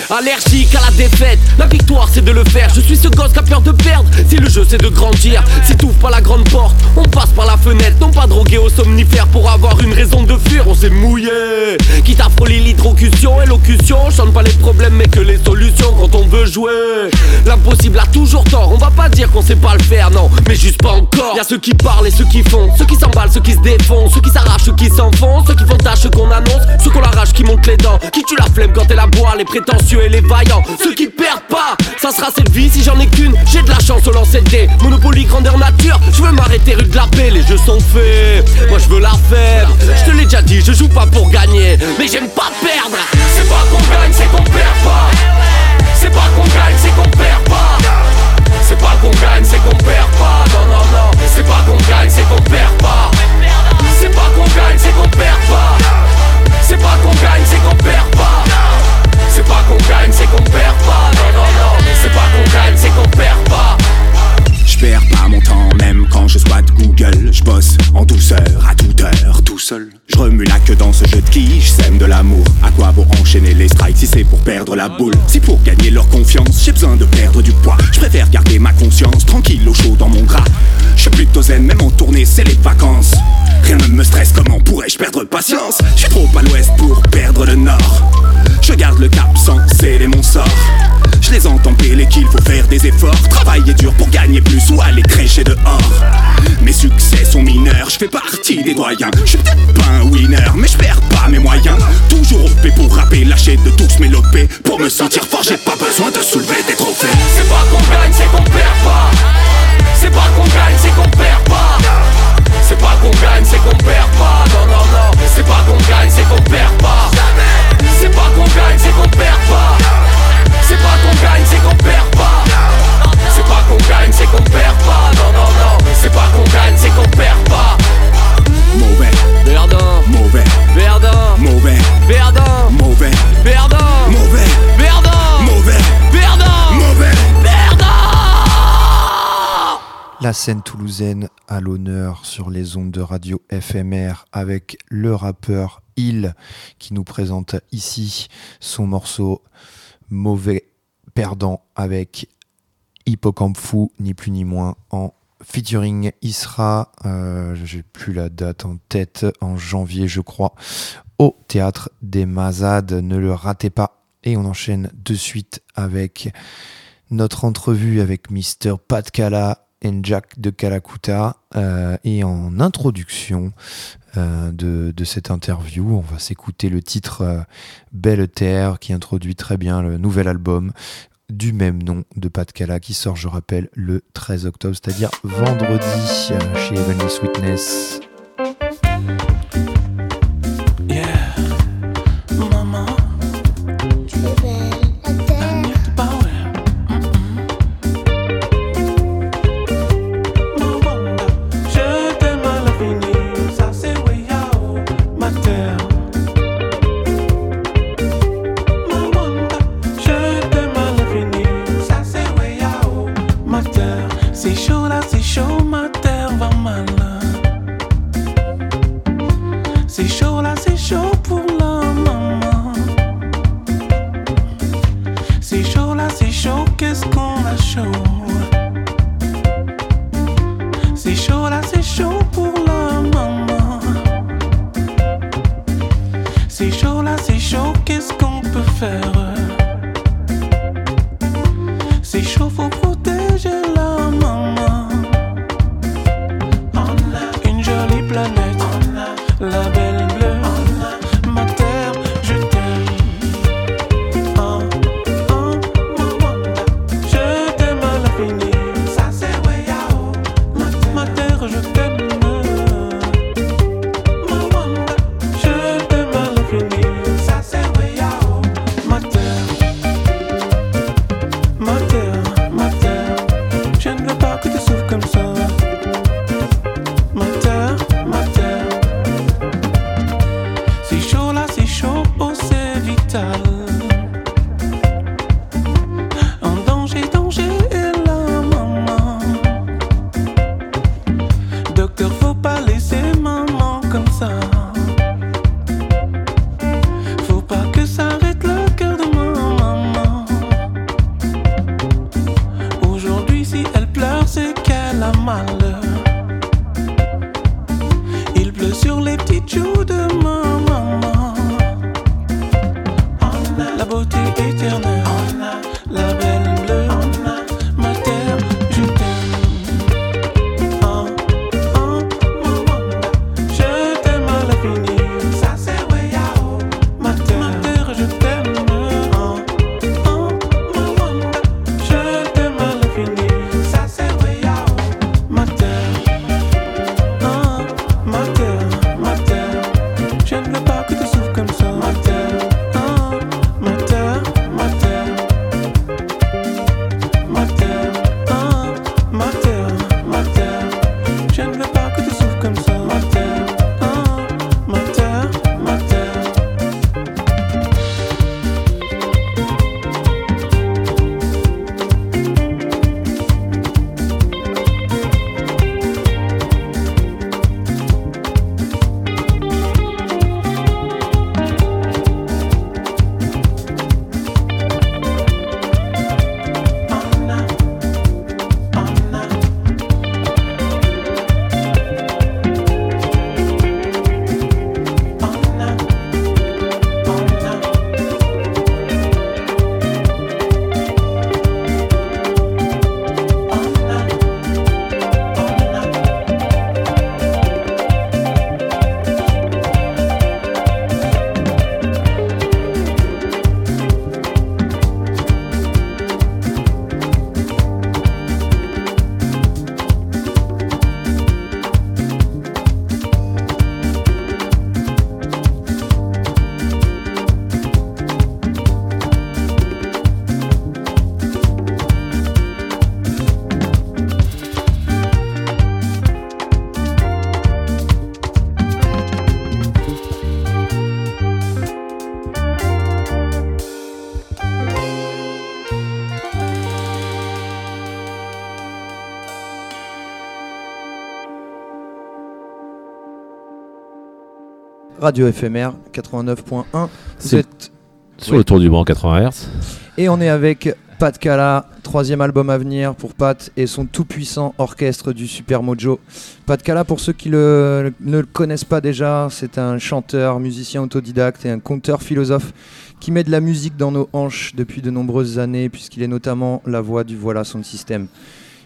Allergique à la défaite, la victoire c'est de le faire. Je suis ce gosse qui a peur de perdre, si le jeu c'est de grandir. Si t'ouvres pas la grande porte, on passe par la fenêtre. Non pas drogué aux somnifères pour avoir une raison de fuir. On s'est mouillé, quitte à frôler l'hydrocution et locution. On chante pas les problèmes mais que les solutions quand on veut jouer. L'impossible a toujours tort, on va pas dire qu'on sait pas le faire, non. Mais juste pas encore. Y'a ceux qui parlent et ceux qui font, ceux qui s'emballent, ceux qui se défoncent, ceux qui s'arrachent, ceux qui s'enfoncent, ceux qui font tâche qu'on annonce, ceux qu'on l'arrache qui montent les dents, qui tuent la flemme quand elle aboie, les prétendants et les vaillants, ceux qui perdent pas. Ça sera cette vie si j'en ai qu'une, j'ai de la chance au lancer des Monopoly grandeur nature. Je veux m'arrêter rue de la Paix, les jeux sont faits. Moi je veux la faire, je te l'ai déjà dit, je joue pas pour gagner, mais j'aime pas perdre. C'est pas qu'on gagne, c'est qu'on perd pas. C'est pas qu'on gagne, c'est qu'on perd pas. C'est pas qu'on gagne, c'est qu'on perd pas. Non, non, non. C'est pas qu'on gagne, c'est qu'on perd pas. C'est pas qu'on gagne, c'est qu'on perd pas. C'est pas qu'on gagne, c'est qu'on perd pas. C'est pas qu'on gagne, c'est qu'on perd pas. Non, non, non, c'est pas qu'on gagne, c'est qu'on perd pas. Je perds pas mon temps même quand je squatte Google. Je bosse en douceur, à toute heure, tout seul. Je remue la queue dans ce jeu de qui, je sème de l'amour. À quoi pour enchaîner les strikes si c'est pour perdre la boule? Si pour gagner leur confiance, j'ai besoin de perdre du poids. Je préfère garder ma conscience tranquille au chaud dans mon gras. Je suis plutôt zen, même en tournée, c'est les vacances. Rien ne me stresse, comment pourrais-je perdre patience? Je suis trop à l'ouest pour perdre le nord. Je garde le cap sans sceller mon sort. Je les entends péler qu'il faut faire des efforts. Travailler dur pour gagner plus ou aller crécher dehors. Mes succès sont mineurs, je fais partie des doyens. Je suis peut-être pas un winner, mais je perds pas mes moyens. Toujours opé pour rapper, lâcher de tous mes lopés. Pour me sentir fort, j'ai pas besoin de soulever des trophées. C'est pas qu'on gagne, c'est qu'on perd pas. C'est pas qu'on gagne, c'est qu'on perd pas. C'est pas qu'on gagne, c'est qu'on perd pas. Non, non, non. C'est pas qu'on gagne, c'est qu'on perd pas. C'est pas qu'on gagne, c'est qu'on perd pas. C'est pas qu'on gagne, c'est qu'on perd pas. C'est pas qu'on gagne, c'est qu'on perd pas. Non, non, non. C'est pas qu'on gagne, c'est qu'on perd pas. Mauvais perdant, mauvais perdant, mauvais perdant, mauvais perdant, mauvais perdant, mauvais perdant, mauvais perdant. La scène toulousaine à l'honneur sur les ondes de Radio FMR avec le rappeur qui nous présente ici son morceau Mauvais Perdant avec Hippocampe Fou, ni plus ni moins, en featuring Isra. J'ai plus la date en tête, en janvier je crois, au Théâtre des Mazades. Ne le ratez pas. Et on enchaîne de suite avec notre entrevue avec Mr. Pat Kalla et Jacques de Kalakuta. Et en introduction de cette interview, on va s'écouter le titre Belle Terre, qui introduit très bien le nouvel album du même nom de Pat Kalla, qui sort, je rappelle, le 13 octobre, c'est-à-dire vendredi, chez Heavenly Sweetness. Yeah, maman, c'est qu'elle a malheur. Il pleut sur les petites joues de ma maman. On a la beauté éternelle, on a la belle bleue, on a ma terre, je t'aime. Je t'aime à l'avenir, ça c'est vrai, yao. Ma terre, je t'aime. Je t'aime à l'avenir, ça c'est vrai, yao. Ma terre, je ne veux pas que tu souffres comme ça. Ma terre, ma terre, ma terre, ma terre, ma terre, ma terre, je ne veux pas que tu souffres comme ça. Ma terre, ma terre, ma terre. Radio FMR 89.1. C'est sur le tour du banc 80 Hz. Et on est avec Pat Kalla, troisième album à venir pour Pat et son tout-puissant orchestre du Super Mojo. Pat Kalla, pour ceux qui ne le connaissent pas déjà, c'est un chanteur, musicien autodidacte et un conteur-philosophe qui met de la musique dans nos hanches depuis de nombreuses années, puisqu'il est notamment la voix du Voilà Sound System.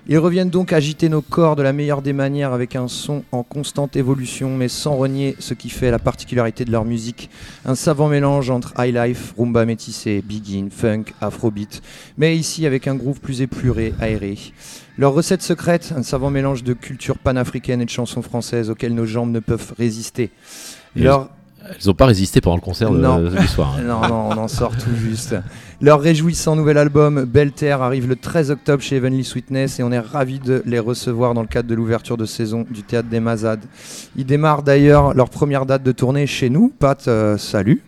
Ils reviennent donc agiter nos corps de la meilleure des manières avec un son en constante évolution, mais sans renier ce qui fait la particularité de leur musique. Un savant mélange entre highlife, rumba métissé, biguine, funk, afrobeat, mais ici avec un groove plus épuré, aéré. Leur recette secrète, un savant mélange de culture panafricaine et de chansons françaises auxquelles nos jambes ne peuvent résister. Ils n'ont pas résisté pendant le concert du soir. Non, on en sort tout juste. Leur réjouissant nouvel album, Belle Terre, arrive le 13 octobre chez Heavenly Sweetness et on est ravis de les recevoir dans le cadre de l'ouverture de saison du Théâtre des Mazades. Ils démarrent d'ailleurs leur première date de tournée chez nous. Pat, salut.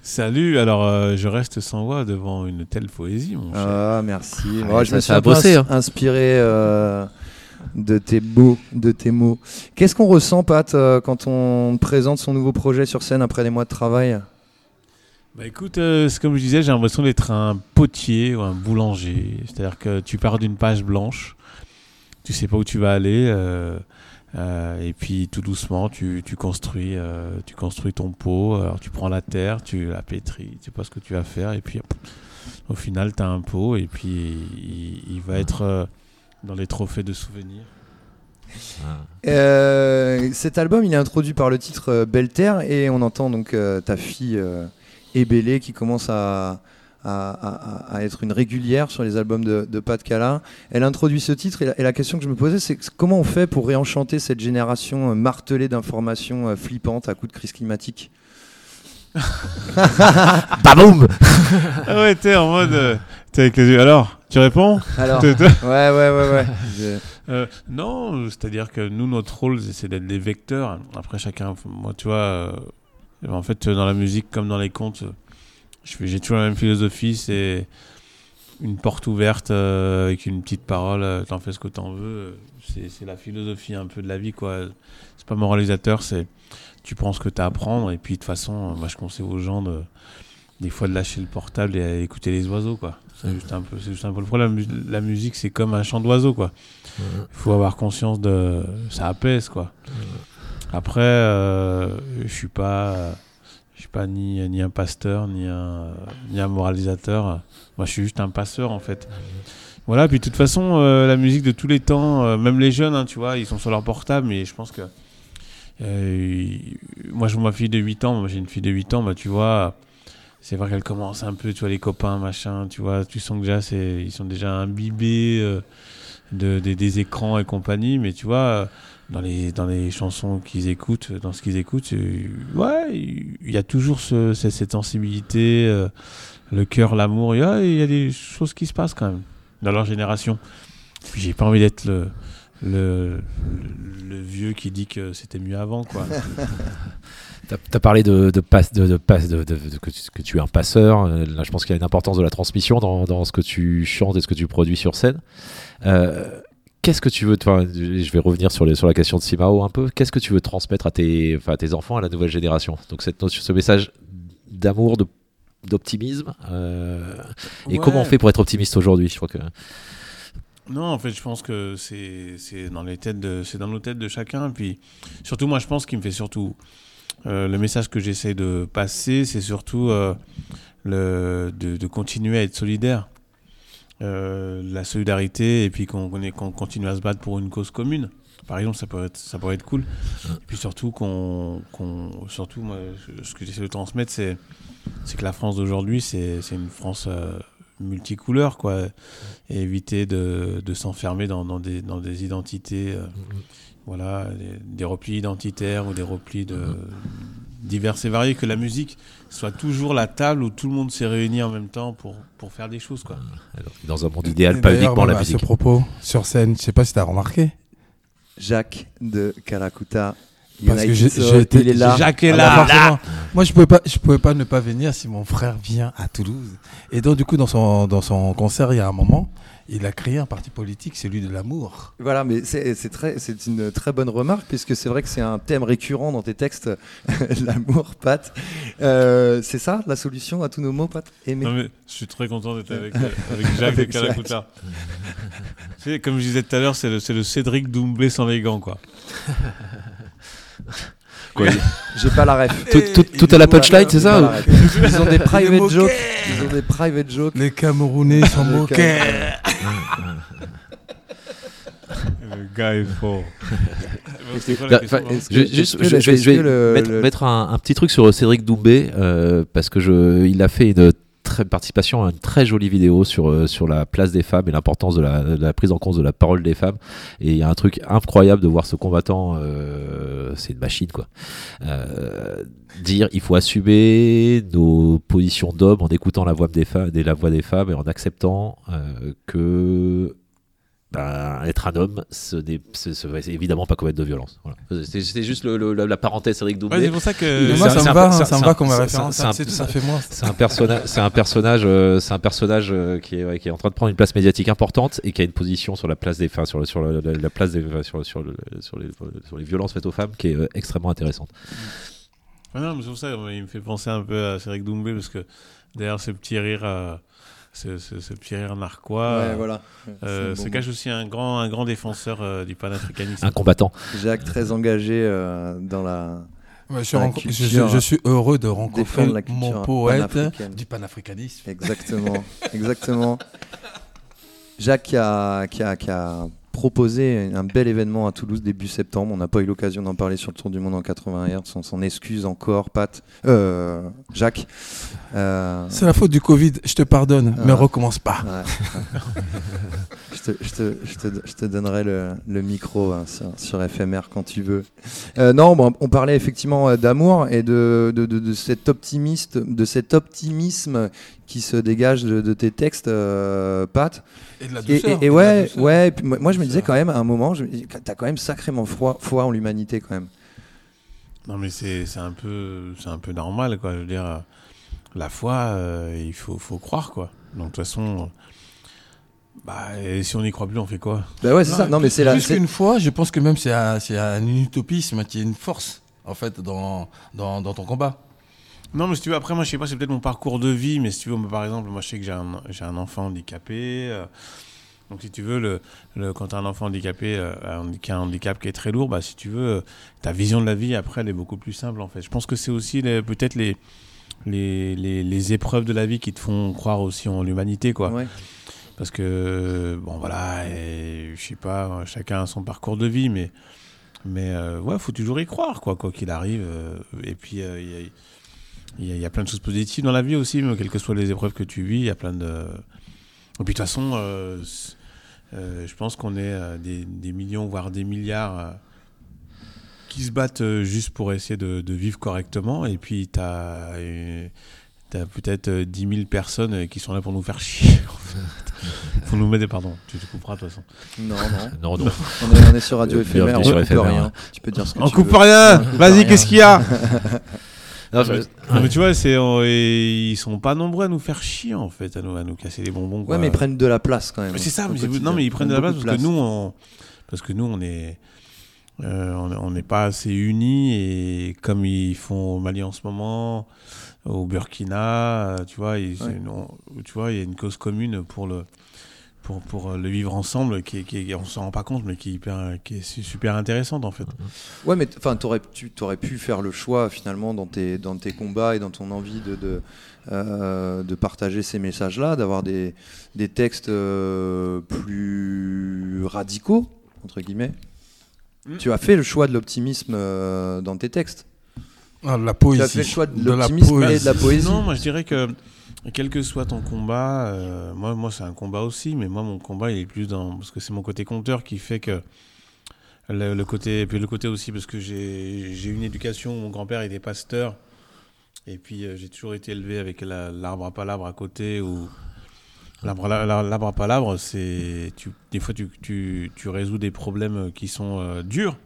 Salut, alors je reste sans voix devant une telle poésie, mon cher. Ah, merci. Je me suis inspiré... de tes mots. Qu'est-ce qu'on ressent, Pat, quand on présente son nouveau projet sur scène après des mois de travail ? Écoute, c'est comme je disais, j'ai l'impression d'être un potier ou un boulanger. C'est-à-dire que tu pars d'une page blanche, tu sais pas où tu vas aller, et puis tout doucement, tu construis ton pot. Alors tu prends la terre, tu la pétris, tu sais pas ce que tu vas faire, et puis au final, tu as un pot, et puis il va être... dans les trophées de souvenirs. Cet album, il est introduit par le titre Belle Terre et on entend donc ta fille Ebélé qui commence à être une régulière sur les albums de Pat Kalla. Elle introduit ce titre et la question que je me posais, c'est comment on fait pour réenchanter cette génération martelée d'informations flippantes à coups de crise climatique. Baboum. Ah ouais, t'es en mode... t'es avec les yeux. Alors, tu réponds ? Alors. Ouais. Non, c'est-à-dire que nous, notre rôle, c'est d'être des vecteurs. Après, chacun... Moi, tu vois, en fait, dans la musique, comme dans les contes, j'ai toujours la même philosophie. C'est une porte ouverte avec une petite parole. T'en fais ce que t'en veux. C'est la philosophie un peu de la vie, quoi. C'est pas moralisateur, c'est... Tu prends ce que t'as à prendre et puis de toute façon, moi je conseille aux gens des fois de lâcher le portable et à écouter les oiseaux, quoi. C'est juste un peu le problème. La musique, c'est comme un chant d'oiseau, quoi. Il faut avoir conscience de... Ça apaise, quoi. Après, je suis pas ni un pasteur, ni un moralisateur. Moi, je suis juste un passeur, en fait. Voilà, puis de toute façon, la musique de tous les temps, même les jeunes, hein, tu vois, ils sont sur leur portable, mais je pense que... moi, je vois ma fille de 8 ans, moi j'ai une fille de 8 ans, bah, tu vois... C'est vrai qu'elle commence un peu, tu vois, les copains, machin, tu vois, tu sens que déjà, ils sont déjà imbibés des écrans et compagnie, mais tu vois, dans les chansons qu'ils écoutent, dans ce qu'ils écoutent, ouais, il y a toujours cette sensibilité, le cœur, l'amour, il y a des choses qui se passent quand même, dans leur génération. Puis j'ai pas envie d'être le vieux qui dit que c'était mieux avant, quoi. T'as parlé que tu es un passeur. Là, je pense qu'il y a une importance de la transmission dans ce que tu chantes et ce que tu produis sur scène. Qu'est-ce que tu veux... Je vais revenir sur la question de Simao un peu. Qu'est-ce que tu veux transmettre à tes enfants, à la nouvelle génération ? Donc ce message d'amour, d'optimisme. Et comment on fait pour être optimiste aujourd'hui ? Je crois que... Non, en fait, je pense que c'est dans nos têtes de chacun. Puis surtout, moi, je pense qu'il me fait surtout... le message que j'essaie de passer, c'est surtout de continuer à être solidaire, la solidarité, et puis qu'on continue à se battre pour une cause commune. Par exemple, ça pourrait être cool. Et puis surtout, moi, ce que j'essaie de transmettre, c'est que la France d'aujourd'hui, c'est une France multicouleur, quoi, et éviter de s'enfermer dans des identités. Voilà, des replis identitaires ou des replis divers et variés, que la musique soit toujours la table où tout le monde s'est réuni en même temps pour faire des choses, quoi. Alors, dans un monde idéal, pas uniquement la musique. À ce propos, sur scène, je sais pas si tu as remarqué, Jacques de Kalakuta. Parce que il est là. Jacques est là. Moi, je pouvais pas ne pas venir si mon frère vient à Toulouse. Et donc, du coup, dans son concert, il y a un moment, il a créé un parti politique, celui de l'amour. Voilà, mais c'est une très bonne remarque, puisque c'est vrai que c'est un thème récurrent dans tes textes, l'amour, Pat. C'est ça la solution à tous nos maux, Pat ? Aimer. Non, mais je suis très content d'être avec Jacques de Kalakuta. Tu sais, comme je disais tout à l'heure, c'est le Cédric Doumbé sans les gants, quoi. Quoi, j'ai pas la ref. Tout à la punchline, c'est ça, ou... Ils ont des private jokes. Les Camerounais sont moqués. Le gars est fort. Je vais mettre un petit truc sur Cédric Doumbé, parce que il a fait une participation à une très jolie vidéo sur la place des femmes et l'importance de la prise en compte de la parole des femmes, et il y a un truc incroyable de voir ce combattant, c'est une machine, quoi, dire il faut assumer nos positions d'hommes en écoutant la voix des femmes et en acceptant que être un homme, ce n'est évidemment pas commettre de violence. Voilà. C'était juste la parenthèse Cédric Doumbé. Ouais, c'est pour ça que moi, ça me va comme référence. C'est un personnage qui est en train de prendre une place médiatique importante et qui a une position sur la place des femmes, sur les violences faites aux femmes, qui est extrêmement intéressante. Ouais, non, mais c'est pour ça, il me fait penser un peu à Cédric Doumbé, parce que derrière ce petit rire. Ce petit rire narquois, ouais, voilà. Se cache aussi un grand défenseur du panafricanisme. Un combattant. Jacques, très engagé dans la... Je suis heureux de rencontrer mon poète du panafricanisme. Exactement. Jacques qui a proposé un bel événement à Toulouse début septembre. On n'a pas eu l'occasion d'en parler sur le Tour du Monde en 80 Hz. On s'en excuse encore, Jacques. C'est la faute du Covid, je te pardonne, mais recommence pas. Ouais. je te donnerai le micro, hein, sur FMR quand tu veux. On parlait effectivement d'amour et de cet optimisme qui se dégage de tes textes, Pat. Et de la douceur. Et puis moi je me disais quand même à un moment, t'as quand même sacrément foi en l'humanité quand même. Non mais c'est un peu normal, quoi, je veux dire. La foi, il faut croire, quoi. Donc de toute façon, et si on n'y croit plus, on fait quoi ? Bah ouais, c'est non, ça. Non, mais c'est plus qu'une foi, je pense que même c'est un utopisme qui est une force, en fait, dans ton combat. Non, mais si tu veux, après, moi, je sais pas, c'est peut-être mon parcours de vie, mais si tu veux, moi, par exemple, moi, je sais que j'ai un enfant handicapé. Donc, si tu veux, quand tu as un enfant handicapé qui a un handicap qui est très lourd, bah, si tu veux, ta vision de la vie, après, elle est beaucoup plus simple, en fait. Je pense que c'est aussi peut-être les épreuves de la vie qui te font croire aussi en l'humanité, quoi. Ouais. Parce que, bon, voilà, je sais pas, chacun a son parcours de vie, mais ouais, faut toujours y croire, quoi qu'il arrive. Et puis, il y a plein de choses positives dans la vie aussi, mais quelles que soient les épreuves que tu vis, il y a plein de... Et puis de toute façon, je pense qu'on est des millions, voire des milliards qui se battent juste pour essayer de vivre correctement. Et puis t'as peut-être 10 000 personnes qui sont là pour nous faire chier, en fait. Pour nous mettre des pardons, tu te couperas de toute façon. Non. On est sur Radio FMR, on ne coupe rien. Tu peux dire ce que tu veux. On coupe rien. Vas-y, qu'est-ce qu'il y a? Non, mais tu vois, ils sont pas nombreux à nous faire chier, en fait, à nous casser les bonbons, quoi. Ouais, mais ils prennent de la place quand même. Mais c'est ça, mais ils prennent de la place parce que nous, on est... on n'est pas assez unis, et comme ils font au Mali en ce moment, au Burkina, tu vois, il y a une cause commune pour le vivre ensemble qui on s'en rend pas compte, mais qui est super intéressante, en fait. Ouais, mais enfin t'aurais pu faire le choix finalement dans tes combats et dans ton envie de partager ces messages-là, d'avoir des textes plus radicaux entre guillemets. Tu as fait le choix de l'optimisme dans tes textes. Ah, la poésie. Tu as fait le choix de l'optimisme et de la poésie. Non, moi je dirais que quel que soit ton combat, moi c'est un combat aussi, mais moi mon combat il est plus dans, parce que c'est mon côté conteur qui fait que le côté, et puis le côté aussi parce que j'ai une éducation où mon grand-père était pasteur, et puis j'ai toujours été élevé avec l'arbre à palabre à côté, où l'arbre à palabre, c'est des fois tu résous des problèmes qui sont durs.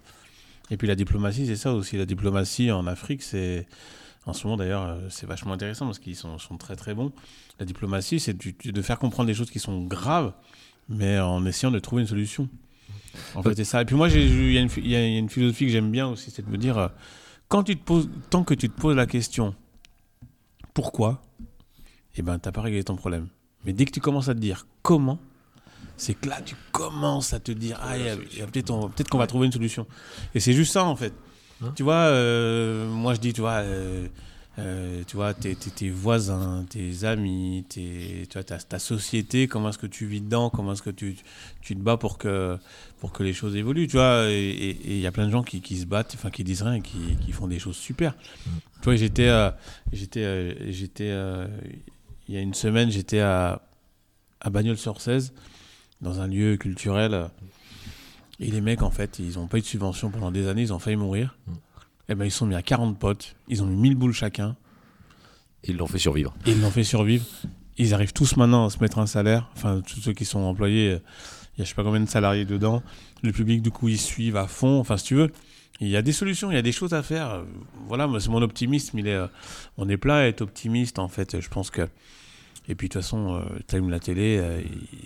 Et puis la diplomatie, c'est ça aussi. La diplomatie en Afrique, c'est en ce moment d'ailleurs, c'est vachement intéressant parce qu'ils sont très très bons. La diplomatie, c'est de faire comprendre des choses qui sont graves, mais en essayant de trouver une solution. En fait, c'est ça. Et puis moi, il y a une philosophie que j'aime bien aussi, c'est de me dire tant que tu te poses la question pourquoi, eh ben t'as pas réglé ton problème. Mais dès que tu commences à te dire comment, c'est que là, tu commences à te dire peut-être qu'on va trouver une solution. Et c'est juste ça, en fait. Hein? Tu vois, moi, je dis, tu vois tes voisins, tes amis, ta société, comment est-ce que tu vis dedans, comment est-ce que tu te bats pour que les choses évoluent, tu vois. Et il y a plein de gens qui se battent, enfin, qui disent rien et qui font des choses super. Tu vois, il y a une semaine, j'étais à Bagnols-sur-Cèze, dans un lieu culturel. Et les mecs, en fait, ils n'ont pas eu de subvention pendant des années, ils ont failli mourir. Et ben, ils se sont mis à 40 potes, ils ont mis 1000 boules chacun. Ils l'ont fait survivre. Ils arrivent tous maintenant à se mettre un salaire. Enfin, tous ceux qui sont employés, il y a je sais pas combien de salariés dedans. Le public, du coup, ils suivent à fond. Enfin, si tu veux, il y a des solutions, il y a des choses à faire. Voilà, moi, c'est mon optimisme. On est plein à être optimiste, en fait. Je pense que... Et puis, de toute façon, tu allumes la télé,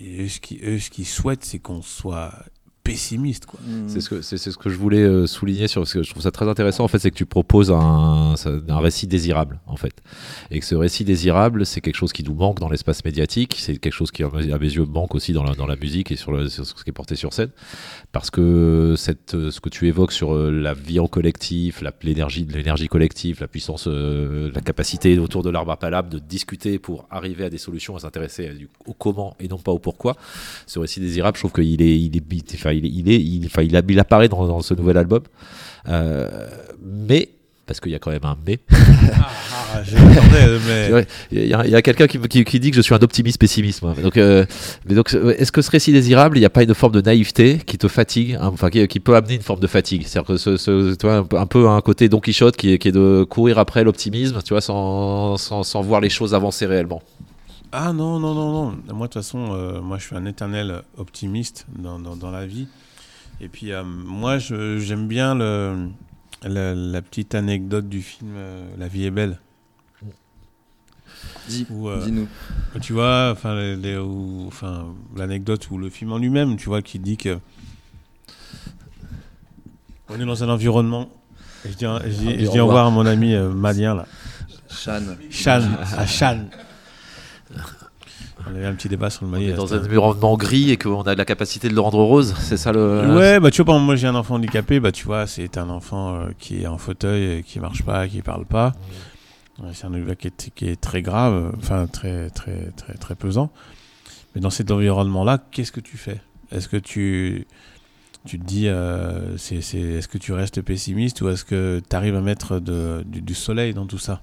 eux, ce qu'ils souhaitent, c'est qu'on soit pessimiste, quoi. Mmh. C'est ce que je voulais souligner, parce que je trouve ça très intéressant, en fait, c'est que tu proposes un récit désirable, en fait. Et que ce récit désirable, c'est quelque chose qui nous manque dans l'espace médiatique, c'est quelque chose qui, à mes yeux, manque aussi dans la musique et sur ce qui est porté sur scène, parce que ce que tu évoques sur la vie en collectif, l'énergie collective, la puissance, la capacité autour de l'arbre à palabre de discuter pour arriver à des solutions, à s'intéresser au comment et non pas au pourquoi, ce récit désirable, je trouve qu'il apparaît dans ce nouvel album, mais parce qu'il y a quand même un mais. J'attendais, mais il y a quelqu'un qui dit que je suis un optimiste pessimiste, moi. Donc, est-ce que ce récit désirable, il n'y a pas une forme de naïveté qui te fatigue, hein, enfin qui peut amener une forme de fatigue, c'est-à-dire que tu vois, un peu un côté Don Quichotte qui est de courir après l'optimisme, tu vois, sans voir les choses avancer réellement. Ah non. Moi, de toute façon, moi, je suis un éternel optimiste dans la vie. Et puis, moi, j'aime bien la petite anecdote du film La vie est belle. Dis-nous. Tu vois, l'anecdote ou le film en lui-même, tu vois, qui dit que on est dans un environnement. Je dis au revoir à mon ami malien, là. Chan. À Chan. On avait un petit débat sur le Mahé. Dans un environnement gris et qu'on a de la capacité de le rendre rose, c'est ça le. Ouais, bah tu vois, moi j'ai un enfant handicapé, bah tu vois, c'est un enfant qui est en fauteuil, qui marche pas, qui parle pas. C'est un handicap qui est très grave, enfin très pesant. Mais dans cet environnement-là, qu'est-ce que tu fais ? Est-ce que tu te dis, est-ce que tu restes pessimiste ou est-ce que tu arrives à mettre du soleil dans tout ça ?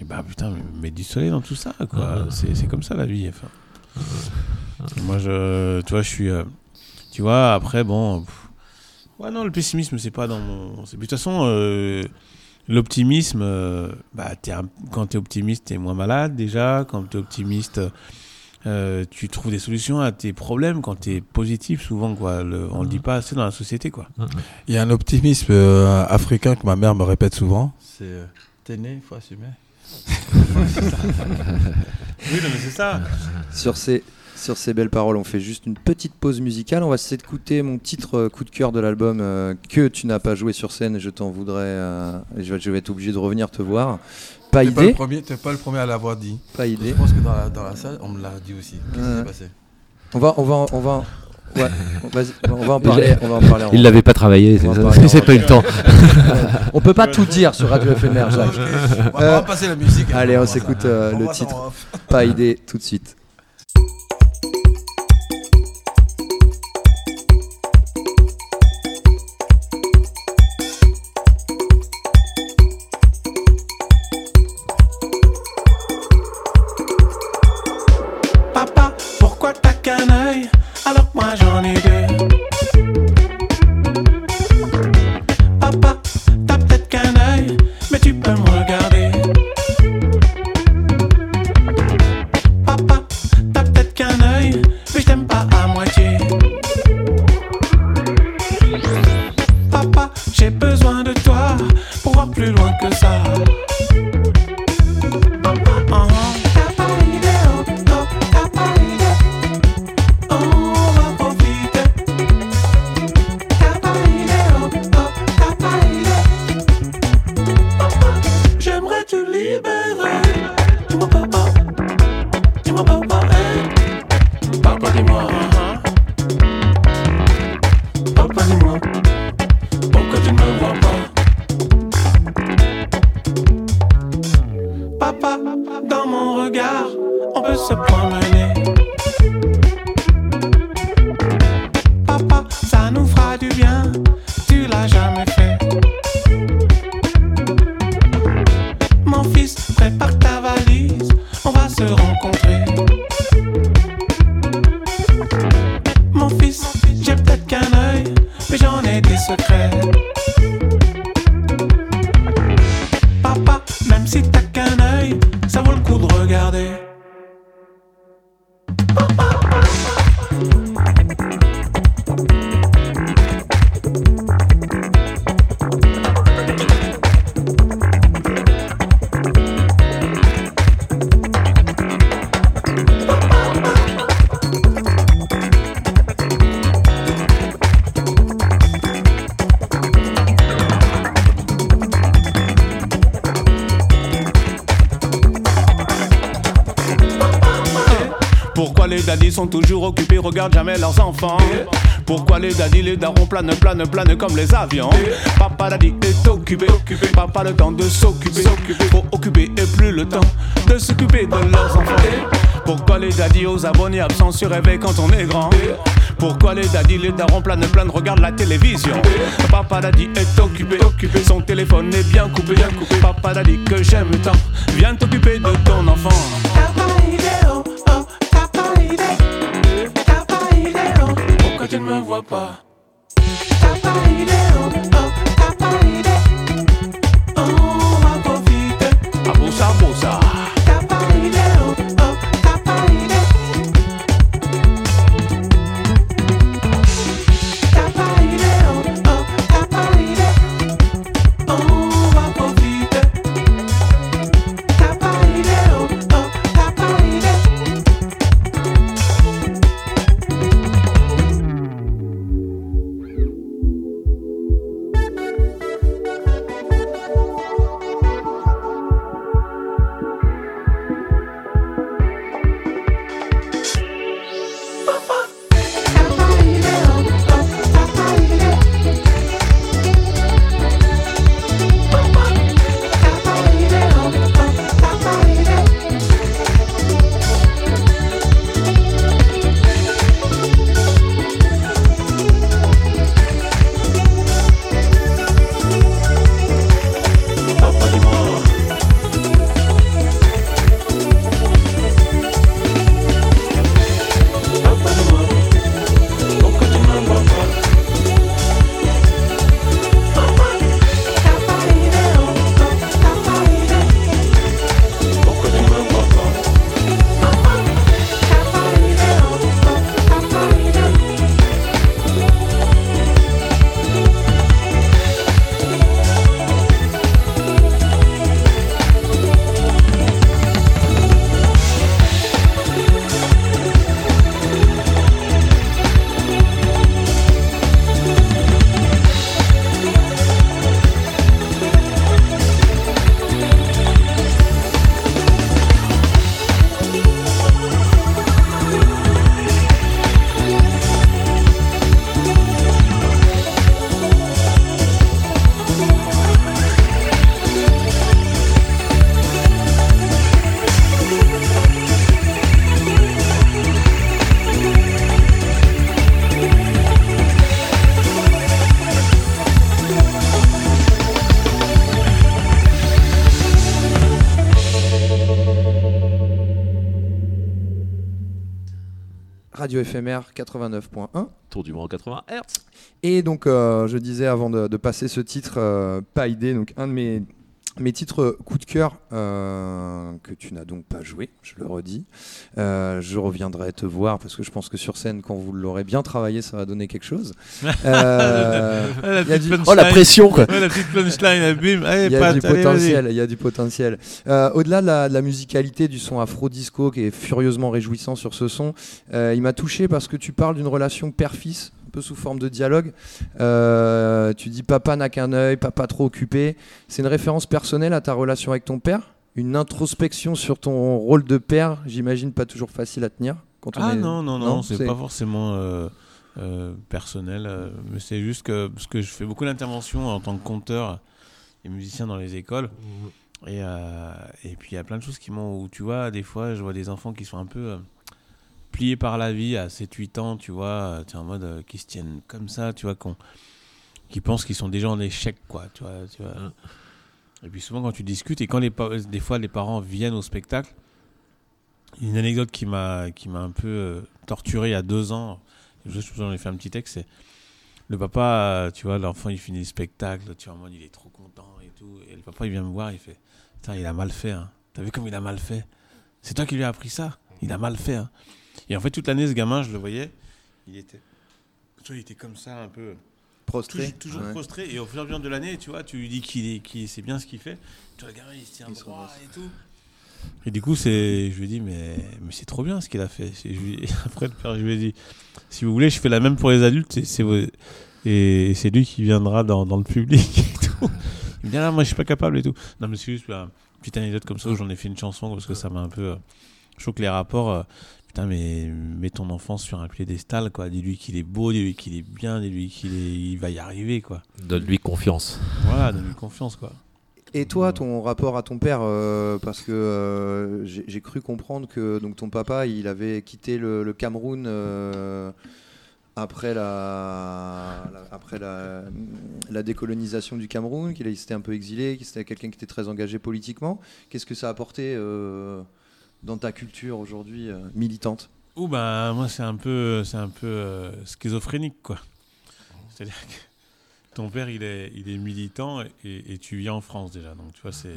Et bah putain, mets du soleil dans tout ça, quoi. C'est comme ça la vie. Enfin. Moi, je suis, après, bon, ouais, non, le pessimisme, c'est pas dans mon. C'est, de toute façon, l'optimisme, quand t'es optimiste, t'es moins malade déjà. Quand t'es optimiste. Tu trouves des solutions à tes problèmes quand t'es positif souvent quoi. On le dit pas assez dans la société quoi. Il y a un optimisme africain que ma mère me répète souvent. C'est t'es né, il faut assumer. Oui non, mais c'est ça. Sur ces belles paroles, on fait juste une petite pause musicale. On va s'écouter mon titre coup de cœur de l'album que tu n'as pas joué sur scène. Et je t'en voudrais. Je vais être obligé de revenir te voir. T'es pas le premier à l'avoir dit. Pas idée. Je pense que dans la salle, on me l'a dit aussi. Qu'est-ce qui s'est passé ? On va en parler. Il l'avait pas travaillé, c'est pas eu le temps. On peut pas tout dire sur Radio FMR, Jacques. On va passer la musique. Allez, on s'écoute le titre. Pas idée tout de suite. Sont toujours occupés, regardent jamais leurs enfants. Pourquoi les daddies, les darons planent comme les avions? Papa daddy est occupé, papa le temps de s'occuper. Faut occuper et plus le temps de s'occuper de leurs enfants. Pourquoi les daddies aux abonnés absents se réveillent quand on est grand? Pourquoi les daddies, les darons planent, regardent la télévision? Papa daddy est occupé, son téléphone est bien coupé. Papa daddy que j'aime tant, viens t'occuper de ton enfant. Tu ne me vois pas. T'as pas idée, t'as pas idée. Oh, on va profiter. Ah, beau ça. T'as pas idée, t'as pas idée. T'as pas idée, t'as pas idée. Oh, on va profiter. T'as pas idée, t'as pas idée. Radio FMR 89.1. Tour du Mans 80 Hz. Et donc, je disais avant de passer ce titre, Pas idée, donc un de mes titres coup de cœur que tu n'as donc pas joué, je le redis. Je reviendrai te voir parce que je pense que sur scène, quand vous l'aurez bien travaillé, ça va donner quelque chose. La pression quoi. La petite punchline, bim. Il y a du potentiel. Au-delà de la musicalité du son afro-disco qui est furieusement réjouissant sur ce son, il m'a touché parce que tu parles d'une relation père-fils, peu sous forme de dialogue. Tu dis papa n'a qu'un œil, papa trop occupé. C'est une référence personnelle à ta relation avec ton père, une introspection sur ton rôle de père, j'imagine pas toujours facile à tenir quand on est... Non, c'est pas forcément personnel, mais c'est juste que parce que je fais beaucoup d'interventions en tant que conteur et musicien dans les écoles, et puis il y a plein de choses qui m'ont, où tu vois, des fois je vois des enfants qui sont un peu pliés par la vie à 7-8 ans, tu vois, t'es en mode qui se tiennent comme ça, tu vois, qui pensent qu'ils sont déjà en échec, quoi, tu vois. Et puis souvent quand tu discutes et quand des fois les parents viennent au spectacle, une anecdote qui m'a un peu torturé il y a 2 ans, j'en ai fait un petit texte, c'est le papa, tu vois, l'enfant il finit le spectacle, tu vois, en mode il est trop content et tout, et le papa il vient me voir, il fait putain, il a mal fait, hein. T'as vu comme il a mal fait? C'est toi qui lui as appris ça? Il a mal fait, hein. Et en fait, toute l'année, ce gamin, je le voyais, il était comme ça, un peu prostré, toujours prostré. Et au fur et à mesure de l'année, tu vois, tu lui dis qu'il sait bien ce qu'il fait. Tu vois, le gamin, il se tient droit et tout. Et du coup, je lui dis, mais c'est trop bien ce qu'il a fait. Et après, le père, je lui ai dit, si vous voulez, je fais la même pour les adultes. Et c'est lui qui viendra dans le public et tout. Il me dit, ah, moi, je suis pas capable et tout. Non, mais c'est juste une petite anecdote comme ça où j'en ai fait une chanson parce que ça m'a un peu... je trouve que les rapports... Putain, mais mets ton enfant sur un piédestal, quoi. Dis-lui qu'il est beau, dis-lui qu'il est bien, dis-lui il va y arriver, quoi. Donne-lui confiance. Voilà, donne-lui confiance, quoi. Et toi, ton rapport à ton père, parce que j'ai cru comprendre que donc ton papa, il avait quitté le Cameroun après la décolonisation du Cameroun, qu'il s'était un peu exilé, qu'il était quelqu'un qui était très engagé politiquement. Qu'est-ce que ça a apporté dans ta culture aujourd'hui militante? Ou bah moi c'est un peu schizophrénique, quoi. C'est-à-dire que ton père il est militant et tu vis en France déjà, donc tu vois c'est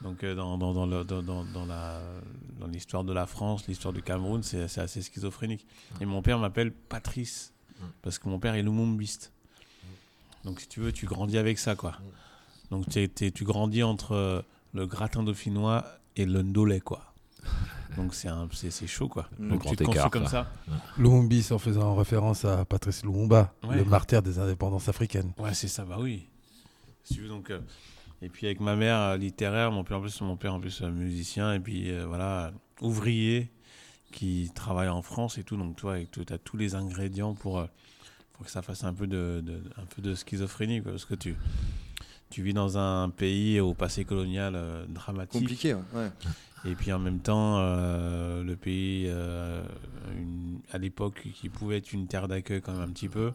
donc dans l'histoire de la France, l'histoire du Cameroun, c'est assez schizophrénique. Et mon père m'appelle Patrice parce que mon père est lumumbiste. Donc si tu veux, tu grandis avec ça, quoi. Donc tu grandis entre le gratin dauphinois et le ndolé, quoi. Donc c'est chaud, quoi. Donc tu te construis comme ça. Lumumbiste, en faisant référence à Patrice Lumumba, le martyr des indépendances africaines. Ouais, c'est ça, bah oui. Donc, et puis avec ma mère littéraire, mon père en plus musicien, et puis voilà, ouvrier qui travaille en France et tout. Donc toi, tu as tous les ingrédients pour que ça fasse un peu de schizophrénie, quoi, parce que tu vis dans un pays au passé colonial dramatique. Compliqué, ouais. Et puis en même temps, le pays, à l'époque, qui pouvait être une terre d'accueil quand même un petit peu,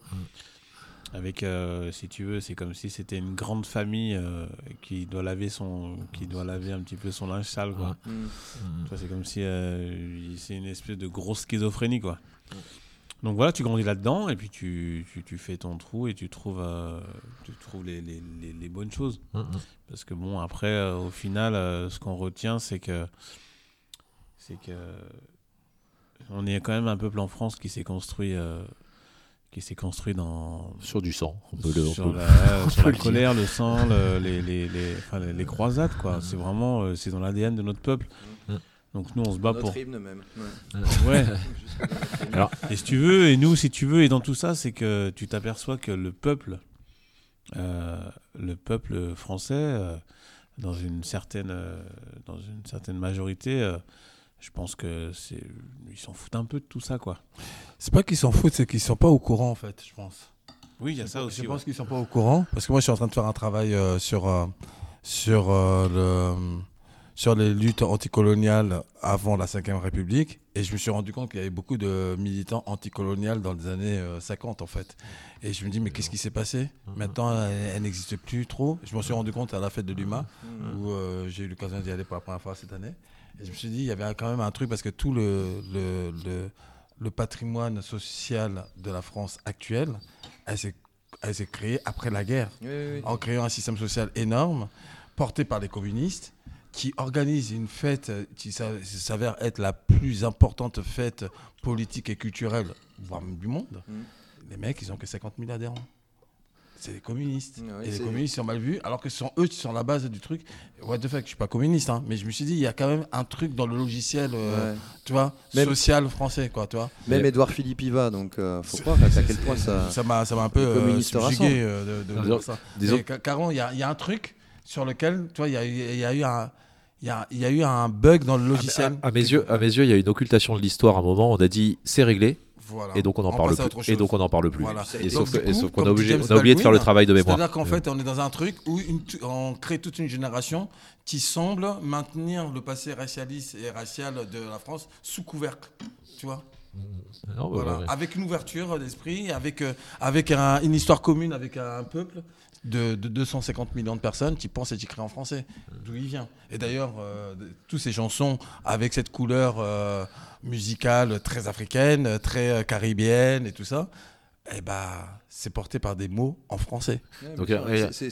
avec, si tu veux, c'est comme si c'était une grande famille qui doit laver un petit peu son linge sale, quoi. Toi, c'est comme si c'est une espèce de grosse schizophrénie, quoi. Donc voilà, tu grandis là-dedans et puis tu fais ton trou et tu trouves les bonnes choses. Parce que bon, après, au final, ce qu'on retient, c'est que on est quand même un peuple en France qui s'est construit sur du sang. Sur la colère, le sang, les croisades, quoi. C'est vraiment c'est dans l'ADN de notre peuple. Donc nous on se bat pour notre hymne même. Ouais. Alors, et si tu veux, et nous si tu veux, et dans tout ça, c'est que tu t'aperçois que le peuple français, dans une certaine majorité, je pense que ils s'en foutent un peu de tout ça, quoi. C'est pas qu'ils s'en foutent, c'est qu'ils sont pas au courant, en fait, je pense. Oui, il y a ça aussi. Je pense qu'ils sont pas au courant parce que moi je suis en train de faire un travail sur les luttes anticoloniales avant la 5e République, et je me suis rendu compte qu'il y avait beaucoup de militants anticoloniales dans les années 50, en fait. Et je me dis, mais qu'est-ce qui s'est passé? Maintenant, elle n'existe plus trop. Je m'en suis rendu compte à la fête de l'UMA, où j'ai eu l'occasion d'y aller pour la première fois cette année. Et je me suis dit, il y avait quand même un truc, parce que tout le le patrimoine social de la France actuelle, elle s'est créée après la guerre, en créant un système social énorme, porté par les communistes, qui organise une fête qui s'avère être la plus importante fête politique et culturelle, voire même du monde. Mmh. Les mecs, ils n'ont que 50 000 adhérents. C'est les communistes. Ouais, et les communistes sont mal vus, alors que ce sont eux qui sont la base du truc. What the fuck, je ne suis pas communiste, hein, mais je me suis dit, il y a quand même un truc dans le logiciel tu vois, même, social français. Quoi, tu vois. Même Édouard Philippe y va, donc il faut croire à quel point ça... Ça m'a un peu subjugué de dire ça. Carrément, il y a un truc sur lequel il y a eu un bug dans le logiciel. À mes yeux, il y a une occultation de l'histoire à un moment. On a dit, c'est réglé. Voilà. Et donc on n'en parle plus. Voilà. Et sauf qu'on a oublié de faire le travail de mémoire. C'est-à-dire qu'en fait, on est dans un truc où on crée toute une génération qui semble maintenir le passé racialiste et racial de la France sous couvercle, tu vois. Non, bah, voilà. Ouais. Avec une ouverture d'esprit, avec une histoire commune, avec un peuple de 250 millions de personnes qui pensent et qui créent en français, d'où il vient. Et d'ailleurs, toutes ces chansons avec cette couleur musicale très africaine, très caribéenne et tout ça, eh bah, c'est porté par des mots en français. Ouais, donc, vas-y.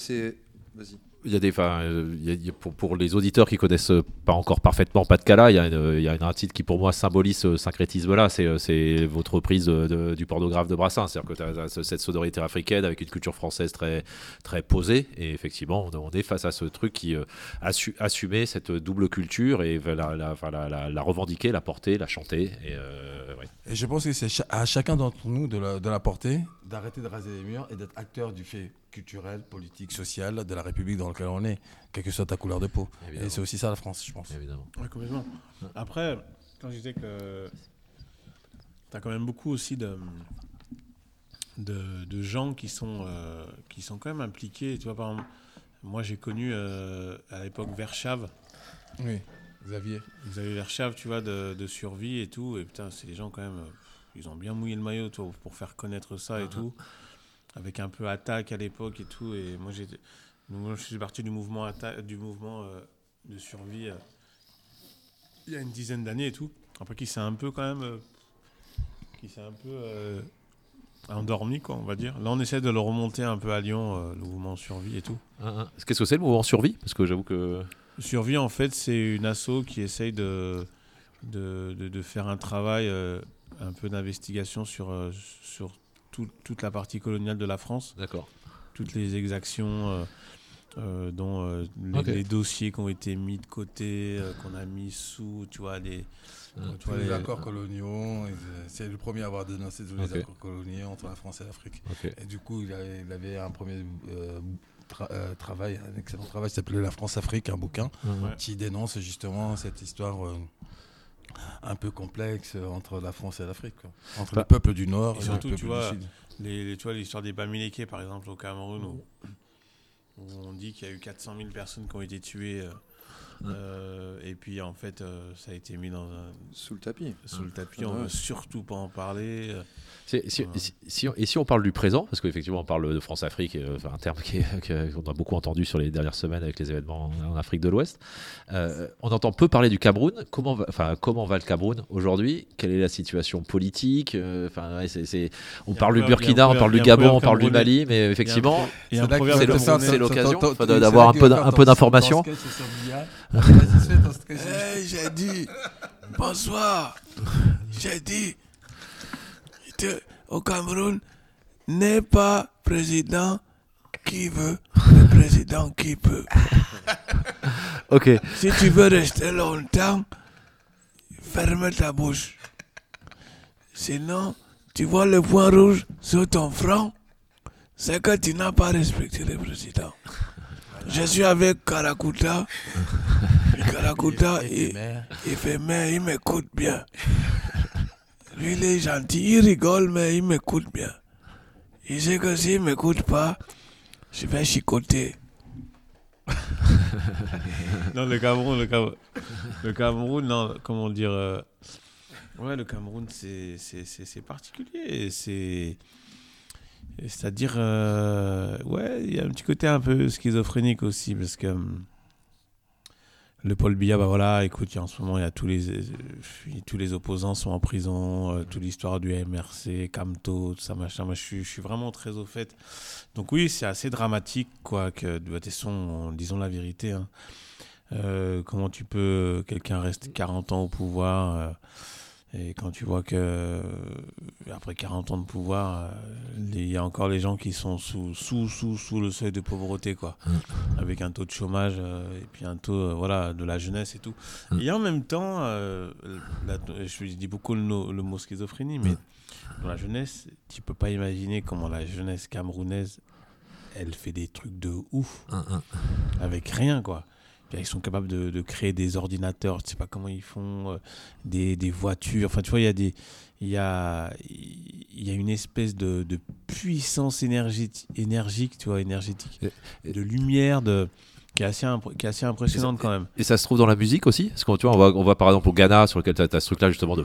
Il y a des, pour les auditeurs qui connaissent pas encore parfaitement Pat Kalla, il y a un titre qui pour moi symbolise ce syncrétisme-là, c'est votre reprise du Pornographe de Brassens, c'est-à-dire que tu as cette sonorité africaine avec une culture française très très posée, et effectivement on est face à ce truc qui a su assumer cette double culture et la revendiquer, la porter, la chanter. Et je pense que c'est à chacun d'entre nous de la porter, d'arrêter de raser les murs et d'être acteur du fait culturel, politique, social de la République dans laquelle on est, quelle que soit ta couleur de peau. Évidemment. Et c'est aussi ça la France, je pense. Évidemment. Ouais, complètement. Après, quand je disais que t'as quand même beaucoup aussi de gens qui sont quand même impliqués. Tu vois, par exemple, moi j'ai connu à l'époque Verschave. Oui, Xavier Verschave, tu vois, de Survie et tout. Et putain, c'est des gens quand même, ils ont bien mouillé le maillot, toi, pour faire connaître ça et tout. Avec un peu attaque à l'époque et tout, et moi je suis parti du mouvement de Survie il y a une dizaine d'années et tout, après qui s'est un peu endormi, quoi, on va dire. Là on essaie de le remonter un peu à Lyon, le mouvement Survie et tout. Qu'est-ce que c'est le mouvement Survie? Parce que j'avoue que Survie, en fait, c'est une asso qui essaye de faire un travail un peu d'investigation sur toute la partie coloniale de la France. D'accord. Toutes les exactions dont les dossiers qui ont été mis de côté, qu'on a mis sous, tu vois, les accords coloniaux. C'est le premier à avoir dénoncé tous les accords coloniaux entre la France et l'Afrique. Okay. Et du coup, il avait un premier travail, un excellent travail qui s'appelait La France-Afrique, un bouquin qui dénonce justement cette histoire... un peu complexe entre la France et l'Afrique, quoi. Entre le peuple du Nord et surtout, le peuple du Sud. Tu vois l'histoire des Bamilékés, par exemple, au Cameroun, où on dit qu'il y a eu 400 000 personnes qui ont été tuées, et puis en fait, ça a été mis sous le tapis. Sous le tapis, on ne veut surtout pas en parler. Si on parle du présent, parce qu'effectivement on parle de France-Afrique, un terme qu'on a beaucoup entendu sur les dernières semaines avec les événements en Afrique de l'Ouest, on entend peu parler du Cameroun. Comment va le Cameroun aujourd'hui? Quelle est la situation politique? On parle du Burkina, on parle du Gabon, on parle du Mali, mais effectivement c'est l'occasion d'avoir un peu d'informations. J'ai dit bonsoir, j'ai dit au Cameroun n'est pas président qui veut, mais président qui peut. Ok. Si tu veux rester longtemps, ferme ta bouche. Sinon, tu vois le point rouge sur ton front, c'est que tu n'as pas respecté le président. Je suis avec Kalakuta. Kalakuta, il fait mais il m'écoute bien. Lui, il est gentil, il rigole, mais il m'écoute bien. Il sait que s'il ne m'écoute pas, je vais chicoter. Non, le Cameroun, non, comment dire... ouais, le Cameroun, c'est particulier. C'est-à-dire... ouais, il y a un petit côté un peu schizophrénique aussi, parce que... Le Paul Biya, bah voilà, écoute, en ce moment, il y a tous les opposants sont en prison, toute l'histoire du MRC, Camto, tout ça, machin. Moi, je suis vraiment très au fait. Donc oui, c'est assez dramatique, quoi, que de toute façon, disons la vérité, hein. Comment tu peux, quelqu'un reste 40 ans au pouvoir, et quand tu vois que, après 40 ans de pouvoir, il y a encore les gens qui sont sous le seuil de pauvreté, quoi. Avec un taux de chômage, et puis un taux, voilà, de la jeunesse et tout. Et en même temps, je dis beaucoup le mot schizophrénie, mais dans la jeunesse, tu peux pas imaginer comment la jeunesse camerounaise, elle fait des trucs de ouf. Avec rien, quoi. Ils sont capables de créer des ordinateurs, je ne sais pas comment ils font, des voitures. Enfin, tu vois, il y a une espèce de puissance énergétique, de lumière, qui est assez impressionnante quand même. Et ça se trouve dans la musique aussi, parce qu'on on va par exemple au Ghana, sur lequel tu as ce truc-là justement de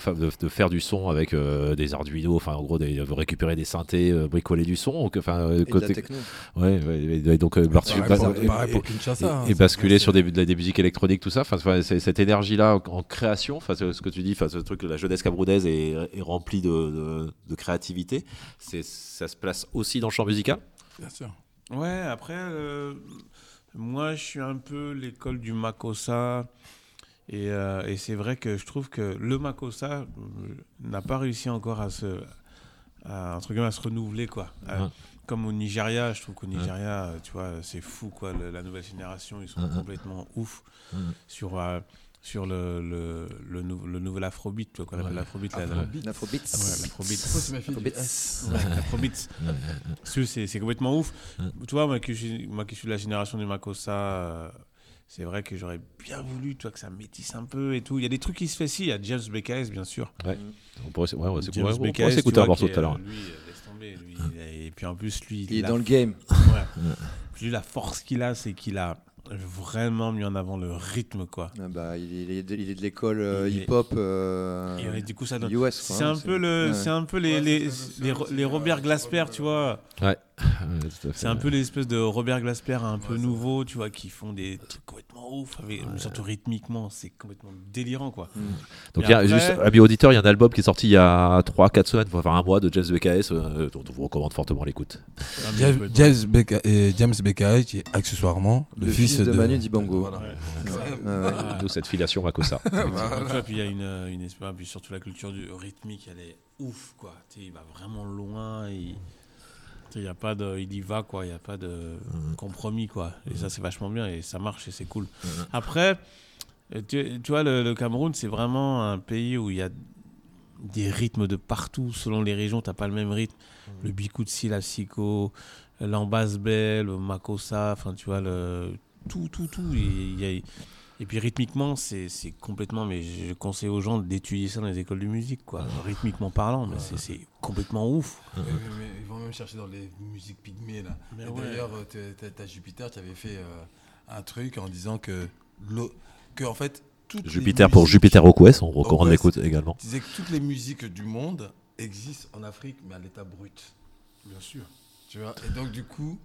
faire du son avec des Arduino, enfin en gros récupérer des synthés, bricoler du son, côté de la techno. Ouais, donc et basculer sur des musiques électroniques, tout ça. Enfin, cette énergie-là en création, enfin ce que tu dis, enfin ce truc la jeunesse camerounaise est remplie de créativité. Ça se place aussi dans le champ musical. Bien sûr. Ouais, après. Moi, je suis un peu l'école du Makossa et c'est vrai que je trouve que le Makossa n'a pas réussi encore à se renouveler, quoi. Comme au Nigeria, je trouve qu'au Nigeria, tu vois, c'est fou, quoi. La nouvelle génération, ils sont complètement ouf sur le nouvel Afrobeat, tu vois, qu'on appelle l'Afrobeat. L'Afrobeat. C'est complètement ouf. Tu vois, moi qui suis de la génération du Makossa, c'est vrai que j'aurais bien voulu, tu vois, que ça métisse un peu et tout. Il y a des trucs qui se fait, si, il y a James Bekaes, bien sûr. Ouais. On pourrait s'écouter un morceau tout à l'heure. Lui, laisse tomber. Et puis en plus, lui... Il est dans le game. Lui, la force qu'il a, c'est qu'il a... vraiment mis en avant le rythme, quoi. Il est de l'école hip-hop et du coup ça donne US, c'est un peu les Robert Glasper, tu vois. Ouais. C'est un peu l'espèce de Robert Glasper un peu nouveau, tu vois, qui font des trucs complètement ouf, surtout rythmiquement, c'est complètement délirant, quoi. Donc, juste, amis auditeurs, il y a un album qui est sorti il y a 3-4 semaines, enfin un mois, de James Bekaes, dont on vous recommande fortement l'écoute. James Bekaes, qui est accessoirement le fils de Manu Dibango. Voilà. D'où cette filiation Makossa. Voilà. Puis il y a une espèce, puis surtout la culture du rythmique, elle est ouf, quoi. Tu sais, il va vraiment loin. Il y va, quoi, il n'y a pas de compromis, quoi. Et ça, c'est vachement bien et ça marche et c'est cool. Après, tu vois, le Cameroun, c'est vraiment un pays où il y a des rythmes de partout. Selon les régions, tu n'as pas le même rythme. Le Bikutsi, la Siko, l'Ambasbé, le Makossa, enfin, tu vois, tout. Et puis rythmiquement, c'est complètement... Mais je conseille aux gens d'étudier ça dans les écoles de musique, quoi. Rythmiquement parlant, mais c'est complètement ouf. Mais ils vont même chercher dans les musiques pygmées, là. Et d'ailleurs, t'as Jupiter qui avait fait un truc en disant que en fait... Jupiter pour Jupiter Request, on recommande l'écoute également. Tu disais que toutes les musiques du monde existent en Afrique, mais à l'état brut. Bien sûr. Tu vois. Et donc, du coup...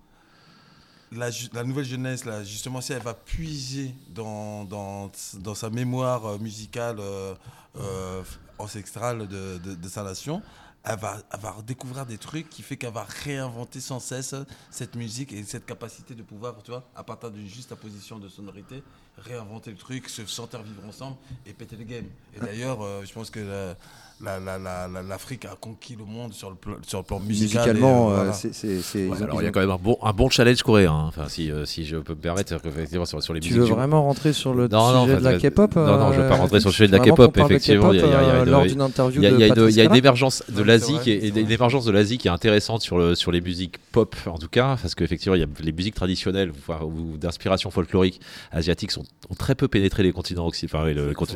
La nouvelle jeunesse, là, justement, si elle va puiser dans sa mémoire musicale ancestrale de sa nation, elle va redécouvrir des trucs qui fait qu'elle va réinventer sans cesse cette musique et cette capacité de pouvoir, tu vois, à partir d'une juste apposition de sonorité, réinventer le truc, se sentir vivre ensemble et péter le game. Et d'ailleurs, je pense que l'Afrique a conquis le monde sur le plan musical. Musicalement, voilà. Il y a quand même un bon challenge coréen, hein. Enfin, si je peux me permettre, sur les musiques. Tu veux vraiment rentrer sur le sujet de la K-pop? Non, je ne veux pas rentrer sur le sujet de la K-pop. Effectivement, il y a une émergence de l'Asie qui est intéressante sur les musiques pop, en tout cas, parce qu'effectivement, il y a les musiques traditionnelles ou d'inspiration folklorique asiatique ont très peu pénétré les continents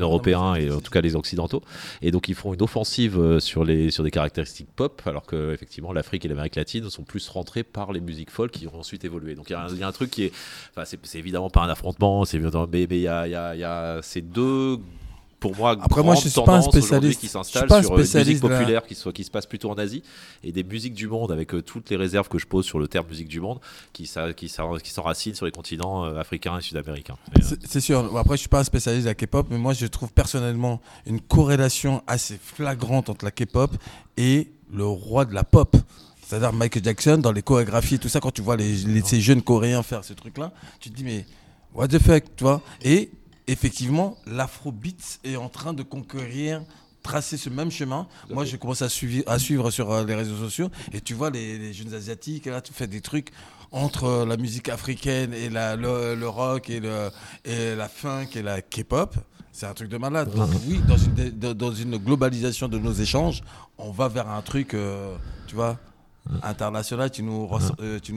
européens et en tout cas les occidentaux. Et donc, ils font une offensive sur des caractéristiques pop, alors que effectivement l'Afrique et l'Amérique latine sont plus rentrées par les musiques folk qui ont ensuite évolué. Donc il y a un truc qui est, enfin c'est évidemment pas un affrontement, mais il y a ces deux pour moi après grande moi je suis tendance pas un spécialiste qui s'installe sur une musique populaire qui se passe plutôt en Asie et des musiques du monde avec toutes les réserves que je pose sur le terme musique du monde qui s'enracinent sur les continents africains et sud-américains. C'est sûr. Après je suis pas un spécialiste de la K-pop, mais moi je trouve personnellement une corrélation assez flagrante entre la K-pop et le roi de la pop. C'est-à-dire Michael Jackson dans les chorégraphies et tout ça, quand tu vois ces jeunes Coréens faire ce truc-là, tu te dis mais what the fuck, tu vois. Et effectivement, l'Afrobeat est en train de conquérir, tracer ce même chemin. Moi, j'ai commencé à suivre sur les réseaux sociaux et tu vois les jeunes asiatiques là, tu fais des trucs entre la musique africaine et le rock et la funk et la K-pop. C'est un truc de malade. Donc oui, dans une globalisation de nos échanges, on va vers un truc, tu vois, international. Tu nous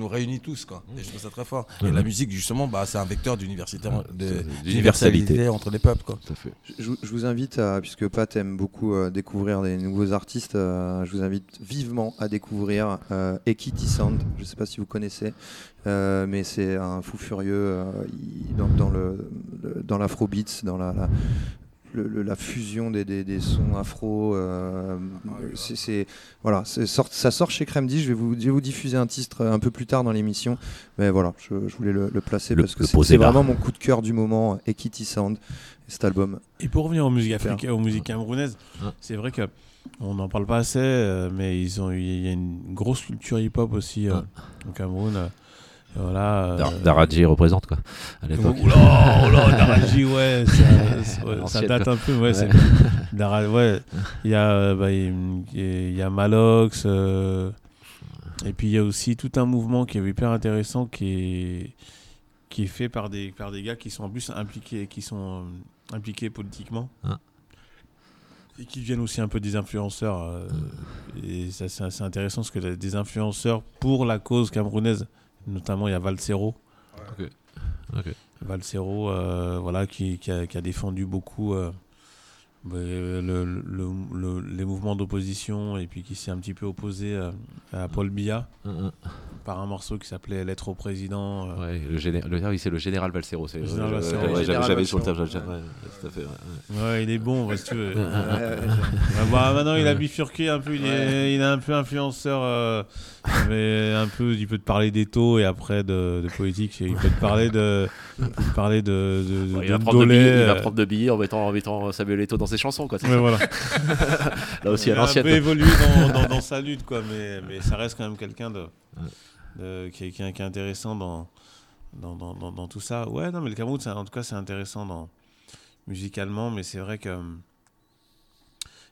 réunis tous, quoi. Et je trouve ça très fort. Et la musique, justement, bah, c'est un vecteur d'universalité entre les peuples, quoi. Tout à fait. Je vous invite, puisque Pat aime beaucoup découvrir des nouveaux artistes, je vous invite vivement à découvrir Ekiti Sound. Je ne sais pas si vous connaissez. Mais c'est un fou furieux dans l'afrobeat, dans la fusion des sons afro. Ça sort chez Kremdi. Je vais vous diffuser un titre un peu plus tard dans l'émission. Mais voilà, je voulais le placer parce que c'est vraiment mon coup de cœur du moment, Ekiti Sound, cet album. Et pour revenir aux musiques africaines, aux musiques camerounaises, c'est vrai que on n'en parle pas assez, mais il y a une grosse culture hip-hop aussi au Cameroun. Voilà, Daragi représente quoi à l'époque. Oula, Daragi, ouais, ça date un peu. Ouais, c'est Daragi, ouais. Il y a Malox, et puis il y a aussi tout un mouvement qui est hyper intéressant qui est fait par des gars qui sont en plus impliqués politiquement. Et qui deviennent aussi un peu des influenceurs. Et ça, c'est assez intéressant parce que des influenceurs pour la cause camerounaise. Notamment, il y a Valsero. Ouais. Okay. Valsero, voilà, qui a défendu beaucoup les mouvements d'opposition et puis qui s'est un petit peu opposé à Paul Biya par un morceau qui s'appelait Lettre au président. Ouais, c'est le général Valsero. C'est le général Valsero. J'avais sur le table. Tout à fait. Ouais, il est bon, si tu veux. Bah, maintenant, il a bifurqué un peu. Il est un peu influenceur. Mais un peu, il peut te parler des taux et après de politique. Il peut te parler de il va prendre de billets en mettant Samuel Eto'o dans ses chansons, quoi. Mais voilà. Là aussi, il a un peu évolué dans sa lutte, quoi. Mais ça reste quand même quelqu'un qui est intéressant dans tout ça. Ouais, non, mais le Cameroun, en tout cas, c'est intéressant musicalement. Mais c'est vrai que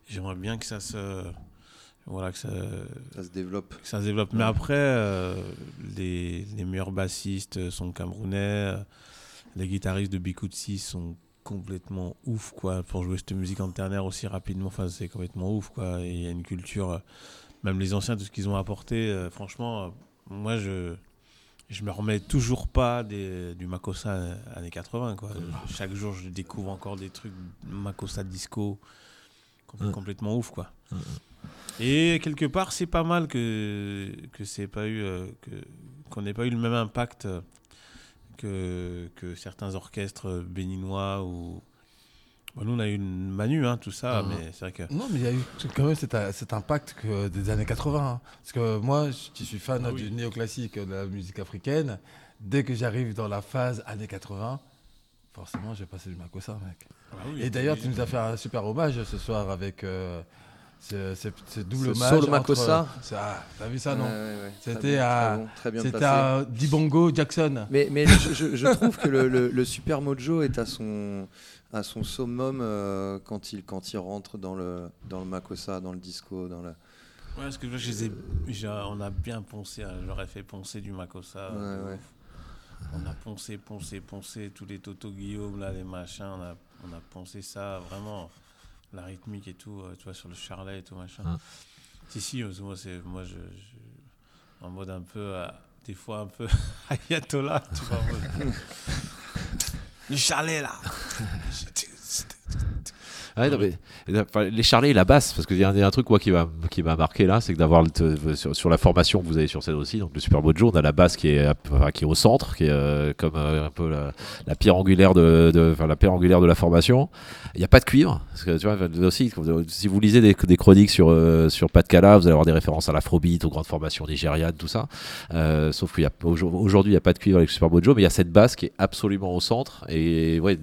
j'aimerais bien que ça se. Voilà, que ça se développe. Mais après, les meilleurs bassistes sont camerounais, les guitaristes de Bikutsi sont complètement ouf, quoi, pour jouer cette musique en ternaire aussi rapidement. Enfin, c'est complètement ouf, quoi. Il y a une culture, même les anciens, tout ce qu'ils ont apporté, franchement, moi je me remets toujours pas du Makossa années 80, quoi. Chaque jour je découvre encore des trucs Makossa disco complètement ouf, quoi. Et quelque part, c'est pas mal qu'on n'ait pas eu le même impact que certains orchestres béninois ou. Bon, nous, on a eu une Manu, tout ça, mais c'est vrai que. Non, mais il y a eu quand même cet impact des années 80. Hein. Parce que moi, je suis fan du néoclassique, de la musique africaine. Dès que j'arrive dans la phase années 80, forcément, je vais passer du Makossa, mec. Ah, oui, et d'ailleurs, tu nous as fait un super hommage ce soir avec. C'est double hommage. Solo Makossa. T'as vu ça, non? Ouais. C'était à Dibango Jackson. Mais je trouve que le Super Mojo est à son summum quand il rentre dans le Makossa, dans le disco, dans la. Ouais, parce que on a bien poncé, j'aurais fait poncer du Makossa. Ouais. On a poncé tous les Toto Guillaume là, les machins, on a poncé ça vraiment. La rythmique et tout, tu vois, sur le charlet et tout machin. Si, moi je en mode un peu, des fois un peu ayatollah, tu vois. Le charlet là. Ouais, non, mais, les charlets et la basse, parce qu'il y a un truc quoi, qui m'a marqué là, c'est que d'avoir sur la formation que vous avez sur scène aussi, donc le Super Mojo, on a la basse qui est au centre, qui est comme un peu la pierre angulaire de la formation. Il n'y a pas de cuivre, parce que tu vois, aussi, si vous lisez des chroniques sur Pat Kalla, vous allez avoir des références à l'Afrobeat, aux grandes formations nigérianes, tout ça. Sauf qu'aujourd'hui, il n'y a pas de cuivre avec le Super Mojo, mais il y a cette basse qui est absolument au centre. Et ouais,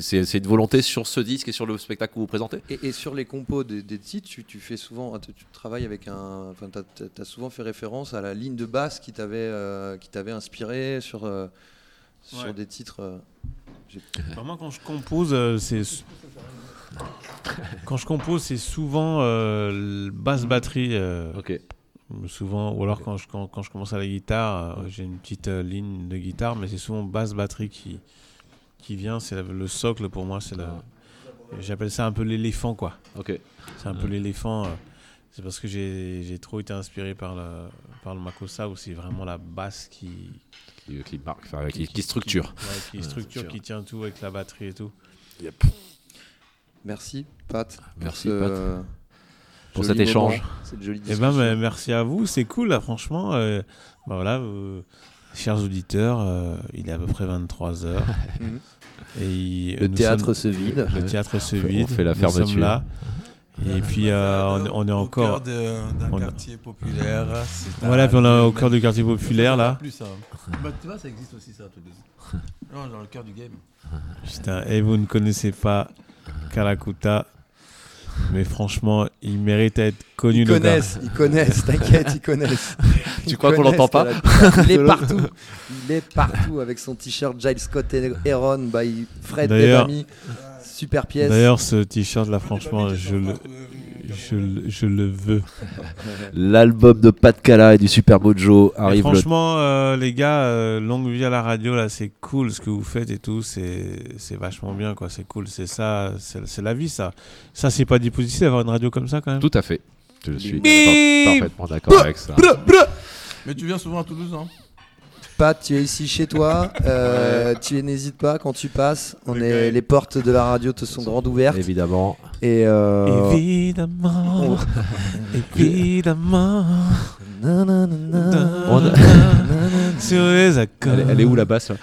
c'est une volonté sur ce disque et sur le spectacle que vous présentez. Et sur les compos des titres, tu fais souvent, tu travailles avec t'as souvent fait référence à la ligne de basse qui t'avait inspiré sur ouais. Des titres. Moi, quand je compose, c'est souvent basse batterie. Ok. Souvent, ou alors quand je commence à la guitare, j'ai une petite ligne de guitare, mais c'est souvent basse batterie qui vient, c'est le socle pour moi, j'appelle ça un peu l'éléphant quoi. Okay. C'est un peu l'éléphant, c'est parce que j'ai trop été inspiré par le Makossa, où c'est vraiment la basse qui marque, enfin, qui structure. Qui tient tout avec la batterie et tout. Yep. Merci Pat. Merci Pat. Pour cet échange. Eh ben, merci à vous, c'est cool là, franchement. Ben voilà, chers auditeurs, il est à peu près 23h. Et le théâtre se vide. Le théâtre se vide. On fait la fermeture. Nous sommes là. Et puis on est encore au cœur d'un quartier populaire. Voilà, puis on est au cœur du quartier populaire là. Plus, bah, tu vois, ça existe aussi ça, tous les deux. Non, dans le cœur du game. Putain, et vous ne connaissez pas Kalakuta. Mais franchement, il mérite d'être connu. Ils connaissent, t'inquiète, ils connaissent. Tu crois qu'on l'entend pas? Il est partout avec son t-shirt Giles Scott et Aaron by Fred Bellamy. Super pièce. D'ailleurs, ce t-shirt là, franchement, je le veux. L'album de Pat Kalla et du Super Mojo arrive. Et franchement, les gars, longue vie à la radio là, c'est cool ce que vous faites et tout, c'est vachement bien quoi, c'est cool, c'est ça, c'est la vie ça. Ça c'est pas difficile d'avoir une radio comme ça quand même. Tout à fait. Je suis parfaitement d'accord avec ça. Mais tu viens souvent à Toulouse, hein? Pat, tu es ici chez toi, tu n'hésites pas quand tu passes. Les portes de la radio te sont grandes ouvertes. Évidemment. Évidemment. Évidemment. Sur les accords. Elle est où la basse là?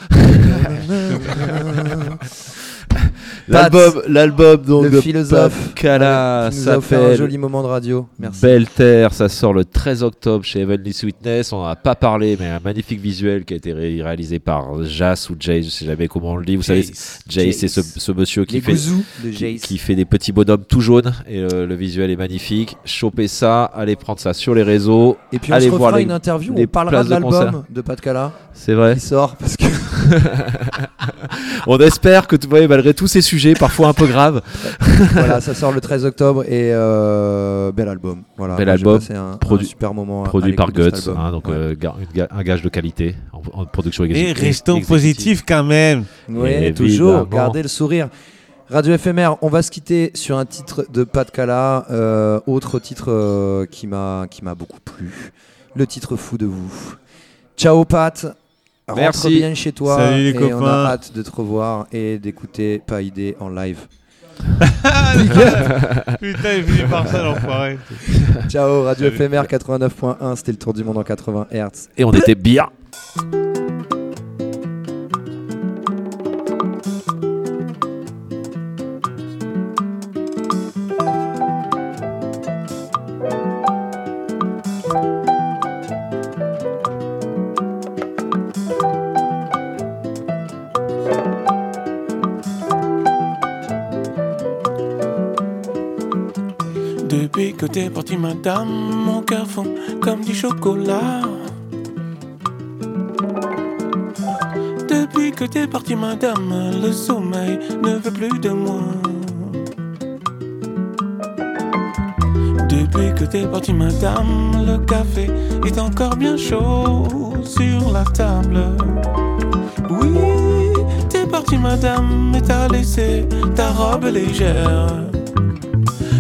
L'album donc de philosophe Kalla, ça fait un joli moment de radio. Merci. Belle Terre, ça sort le 13 octobre chez Heavenly Sweetness. On n'en a pas parlé, mais un magnifique visuel qui a été réalisé par Jace ou Jace, je sais jamais comment on le dit. Vous savez, Jace, c'est ce monsieur qui fait des petits bonhommes tout jaunes et le visuel est magnifique. Chopez ça, allez prendre ça sur les réseaux. Et puis on allez se voir une interview, on parlera de l'album de Pat Kalla. C'est vrai. Qui sort parce que on espère que vous voyez malgré tous ces sujets parfois un peu graves. Voilà, ça sort le 13 octobre et bel album. Voilà, c'est un super moment. Produit par Guts, donc ouais. Un gage de qualité en production exécutive. Et restons positifs quand même. Oui, toujours garder le sourire. Radio FMR, on va se quitter sur un titre de Pat Kalla, autre titre qui m'a beaucoup plu, le titre Fou de vous. Ciao Pat. Rentre bien chez toi. Salut les copains. On a hâte de te revoir et d'écouter Pas Idée en live. Putain, il finit par ça l'enfoiré. Ciao, Radio FMR 89.1, c'était le tour du monde en 80 Hz. Et on était bien. Depuis que t'es parti madame, mon cœur fond comme du chocolat. Depuis que t'es parti madame, le sommeil ne veut plus de moi. Depuis que t'es parti madame, le café est encore bien chaud sur la table. Oui, t'es parti madame, mais t'as laissé ta robe légère.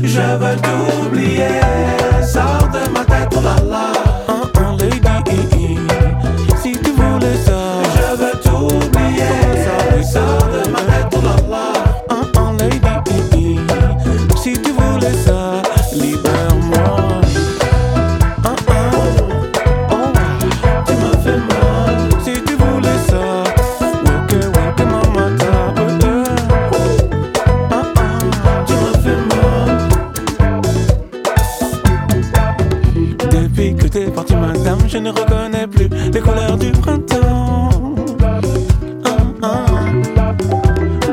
Je veux t'oublier, sors de ma tête, oh là là, lady, si tu voulais ça. Je veux t'oublier, sors de ma tête, oh là là, lady, les couleurs du printemps.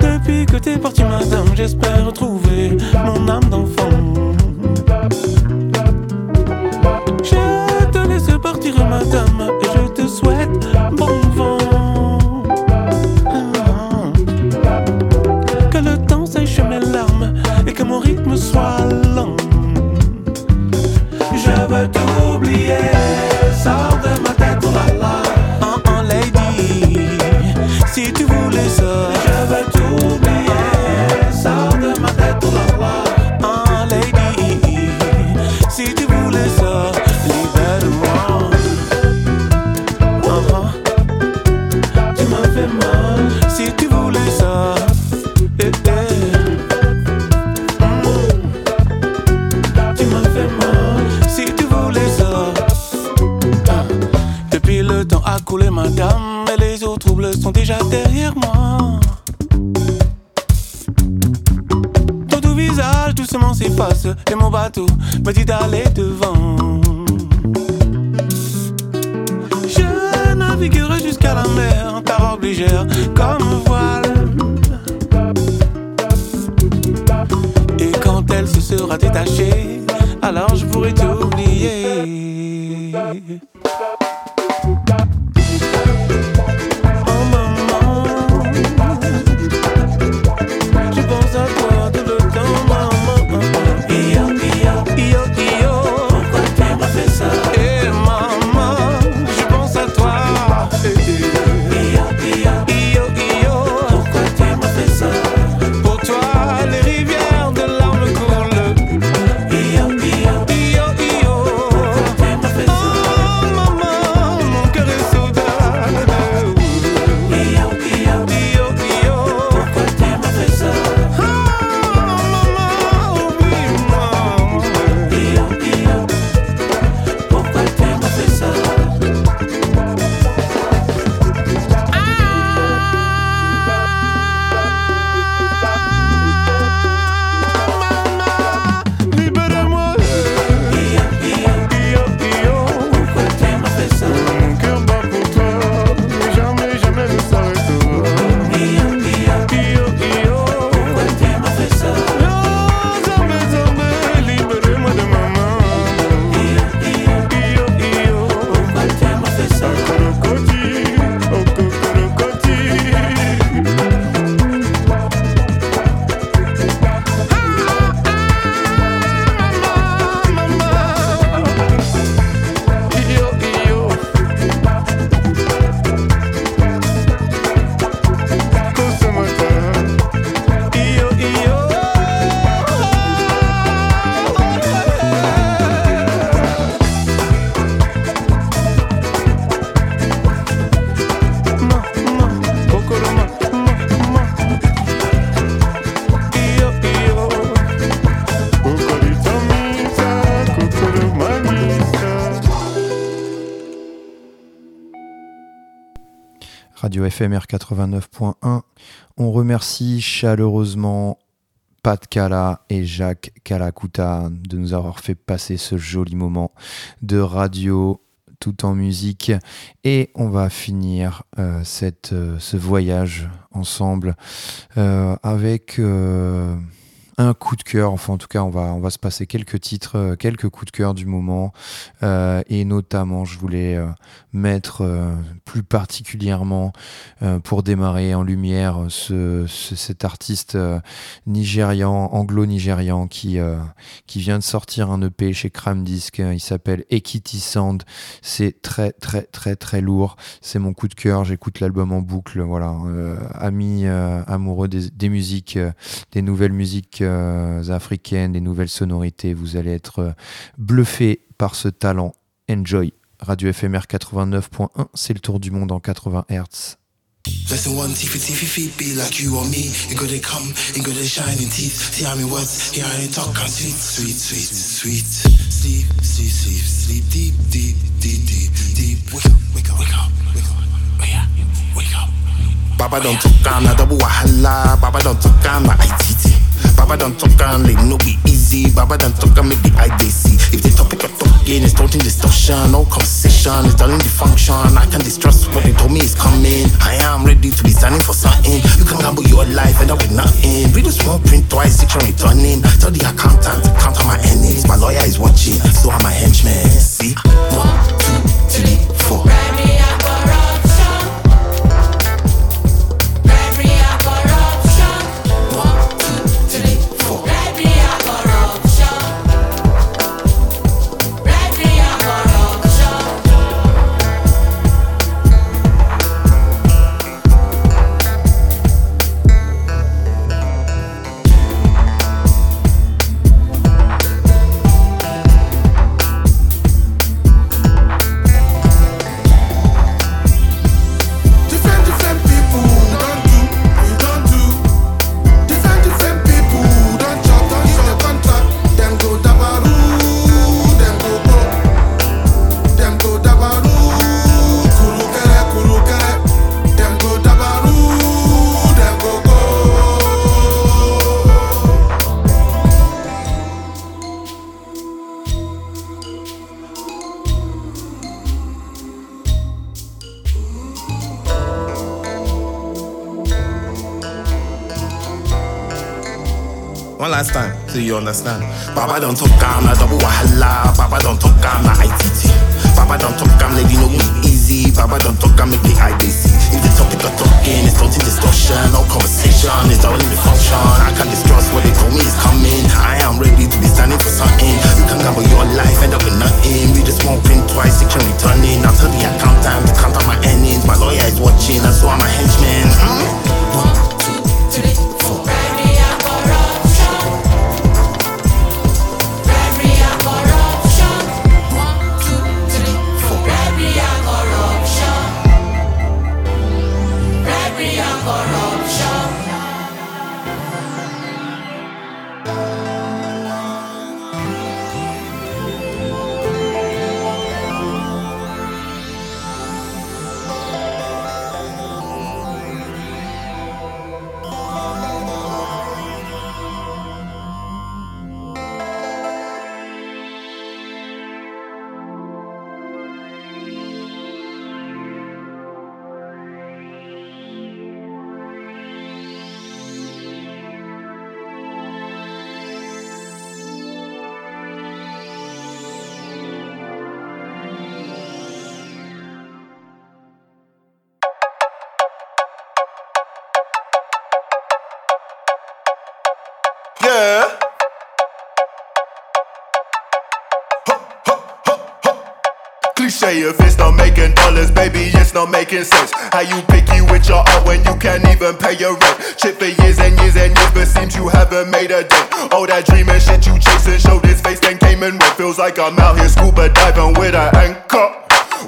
Depuis que t'es parti, madame, j'espère retrouver mon âme d'enfant. Je te laisse partir, madame, et je te souhaite bon vent. Que le temps sèche mes larmes et que mon rythme soit lent. Je veux t'oublier, sors de ma tête, oh la la. Si tu voulais ça, je veux t'oublier. Sors de ma tête, oh la la. Ah, lady, si tu voulais ça, libère-moi. Uh-huh. Tu m'as fait mal. Si tu voulais ça, eh, eh. Tu m'as fait mal. Si tu voulais ça. Depuis le temps a coulé, madame. Sont déjà derrière moi. Ton doux visage doucement s'efface et mon bateau me dit d'aller devant. Je naviguerai jusqu'à la mer, ta robe légère comme voile. Et quand elle se sera détachée, alors je pourrai t'oublier. Radio FMR 89.1. On remercie chaleureusement Pat Kalla et Jacques de Kalakuta de nous avoir fait passer ce joli moment de radio tout en musique. Et on va finir ce voyage ensemble avec un coup de cœur. Enfin, en tout cas, on va se passer quelques titres, quelques coups de cœur du moment. Et notamment, je voulais mettre plus particulièrement pour démarrer en lumière cet artiste nigérian, anglo-nigérian qui vient de sortir un EP chez Cramdisc. Il s'appelle Ekiti Sound. C'est très très très très lourd. C'est mon coup de cœur. J'écoute l'album en boucle. Voilà, ami amoureux des musiques, des nouvelles musiques africaines, des nouvelles sonorités. Vous allez être bluffé par ce talent. Enjoy. Radio FMR 89.1, c'est le tour du monde en 80 Hz. Lesson one, tiffy feet be like you or me. You gotta come, you gotta shine in teeth. See how many words, hear how many talk and sweet. Sleep deep. Wake up. Baba don't talk on a double wahala. Baba don't talk on a ITT. Baba done talk and like no be easy. Baba done talk and make the eye they see. If they talk, it talking, it's toting distortion. No concession, it's telling the function. I can distrust what they told me is coming. I am ready to be standing for something. You can gamble your life, end up with nothing. Read the small print twice, it can return in. Tell the accountant to count on my earnings. My lawyer is watching, so are my henchmen. See? 1, 2, 3, 4. So you understand? Baba don't talk, I'm a double wahala. Baba don't talk, I'm a ITT. Baba don't talk, I'm letting you know easy. Baba don't talk, I'm making IDC. If the topic of talking is total distortion, no conversation, it's all in the function. I can't distrust what they told me is coming. I am ready to be standing for something. You can gamble your life, end up with nothing. We just won't print twice, it can return in. I'll tell the accountant to count on my earnings. My lawyer is watching, and so are my henchmen. 1, 2, 3. If it's not making dollars, baby, it's not making sense. How you picky with your art when you can't even pay your rent? Chip for years and years and years, but seems you haven't made a dent. All that dreaming shit you chasing, showed his face, then came and went. Feels like I'm out here scuba diving with an anchor,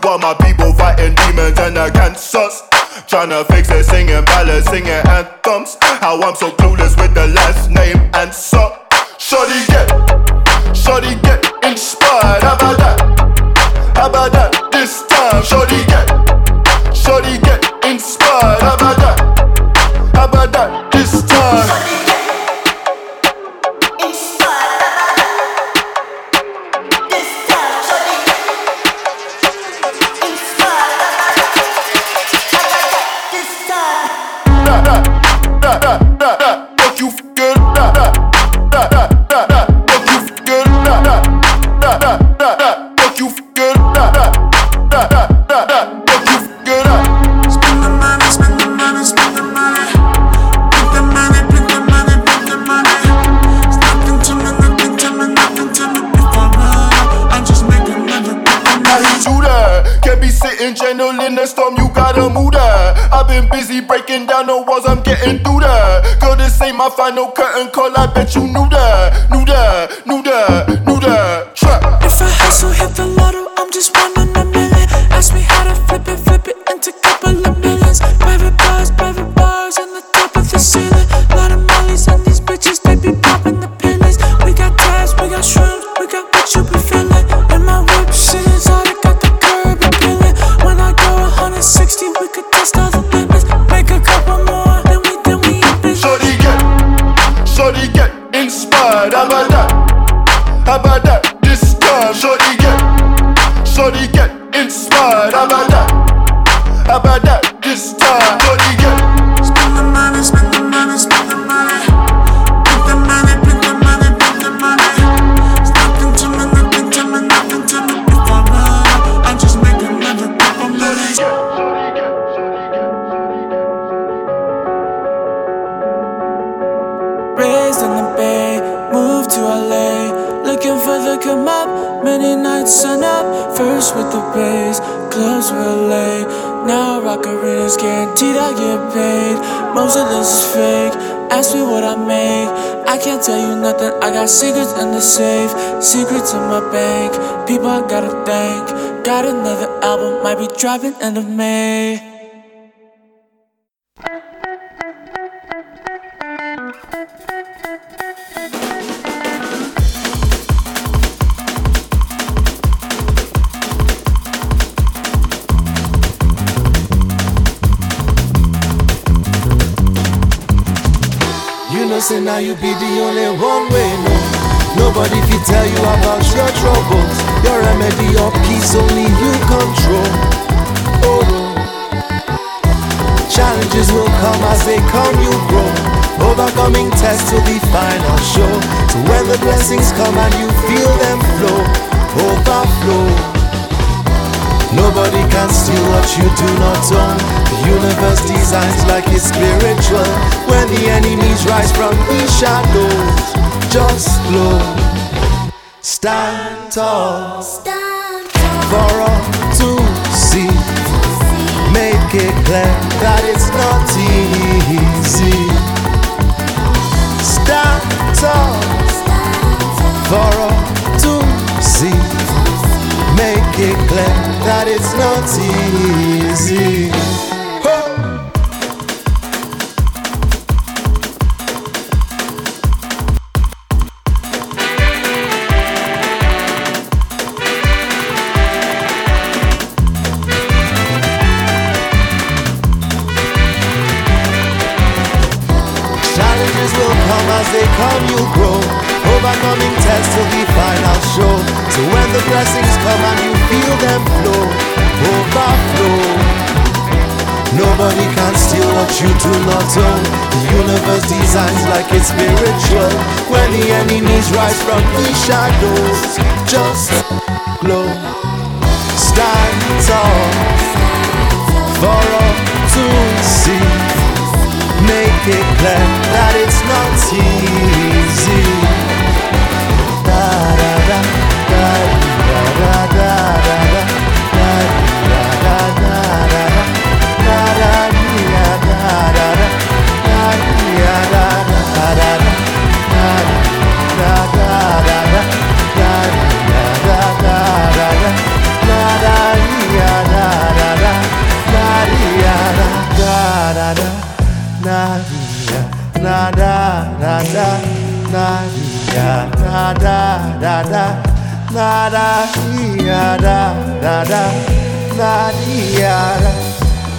while my people fighting demons and the cancers. Tryna fix it, singing ballads, singing anthems. How I'm so clueless with the last name and so Shorty get inspired, how about that? How about that this time? Shorty get inspired. How about that this time? Shorty get inspired. How about that this time? Shorty get inspired. How about that this time? Don't you forget don't you forget don't you forget. Gentle in the storm, you gotta move that. I've been busy breaking down the walls, I'm getting through that. Girl, this ain't my final curtain call, I bet you knew that. Trap. If I hustle, hit the lotto, I'm just one in a million. Ask me how to flip it into couple of millions. Private bars on the top of the ceiling. Lot of mollies and these bitches, they be popping the pillies. We got tabs, we got shrooms, we got what you be feeling. And my whip shit is all that got the curb appealing. When I go 160, we could test all the limits. Make a couple more, then we eat this. Shorty get Secrets in the safe, secrets in my bank. People I gotta thank. Got another album, might be dropping end of May. You know, say now you be the only one way. Nobody can tell you about your troubles. Your remedy or peace only you control. Oh, challenges will come as they come, you grow. Overcoming tests will be final show. So when the blessings come and you feel them flow, overflow. Nobody can steal what you do not own. The universe designs like it's spiritual. When the enemies rise from the shadows, just glow, stand tall, for all to see. Make it clear that it's not easy. Stand tall, for all to see. Make it clear that it's not easy. You do not own. The universe designs like it's spiritual. When the enemies rise from the shadows, just glow. Stand tall, for all to see. Make it clear that it's not easy. Da da da da da da da da.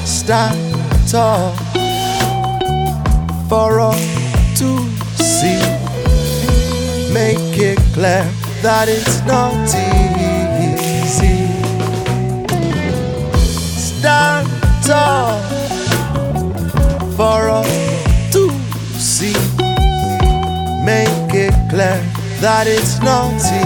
Stand tall for all to see. Make it clear that it's not easy. Stand tall for all to see. Make it clear that it's not easy.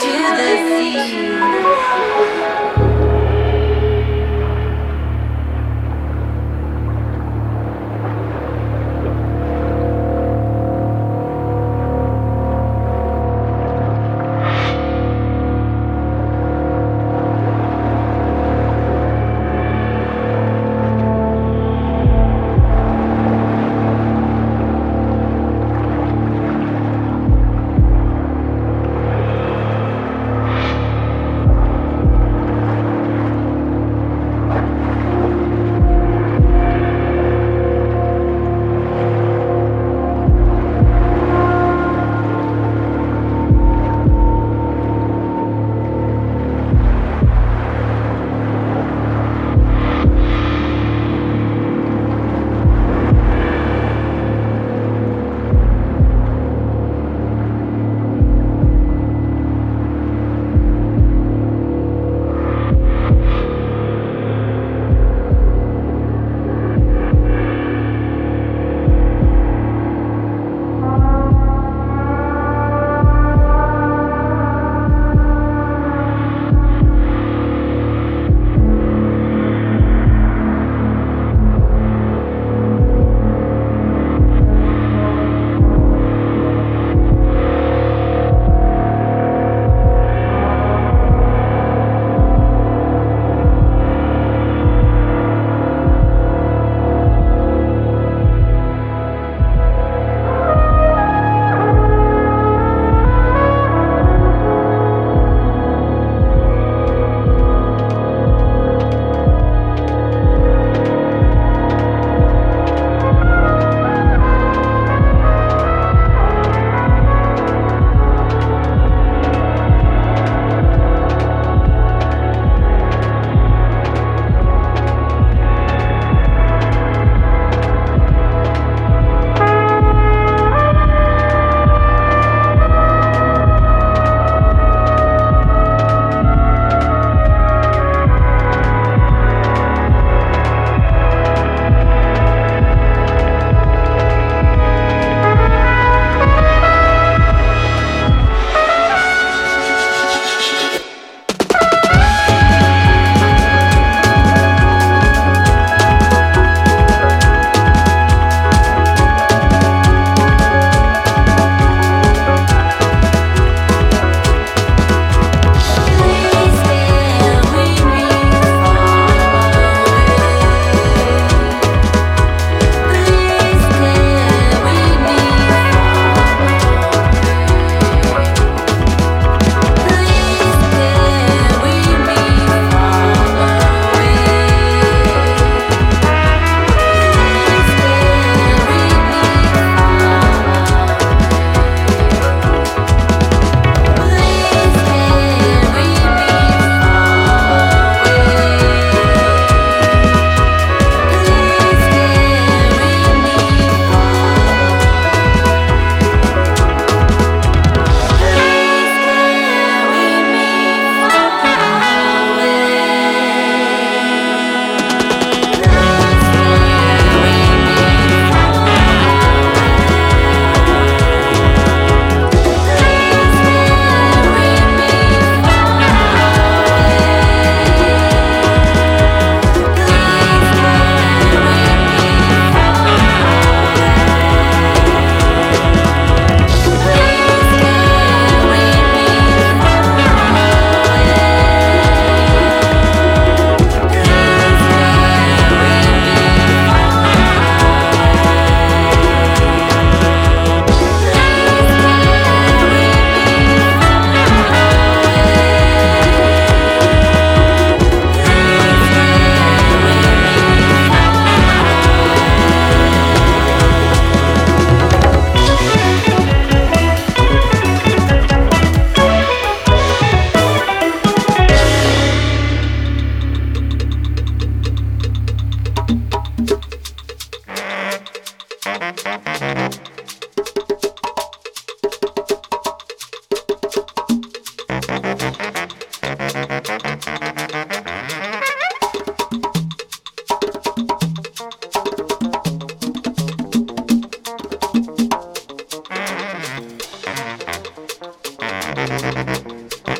to the sea.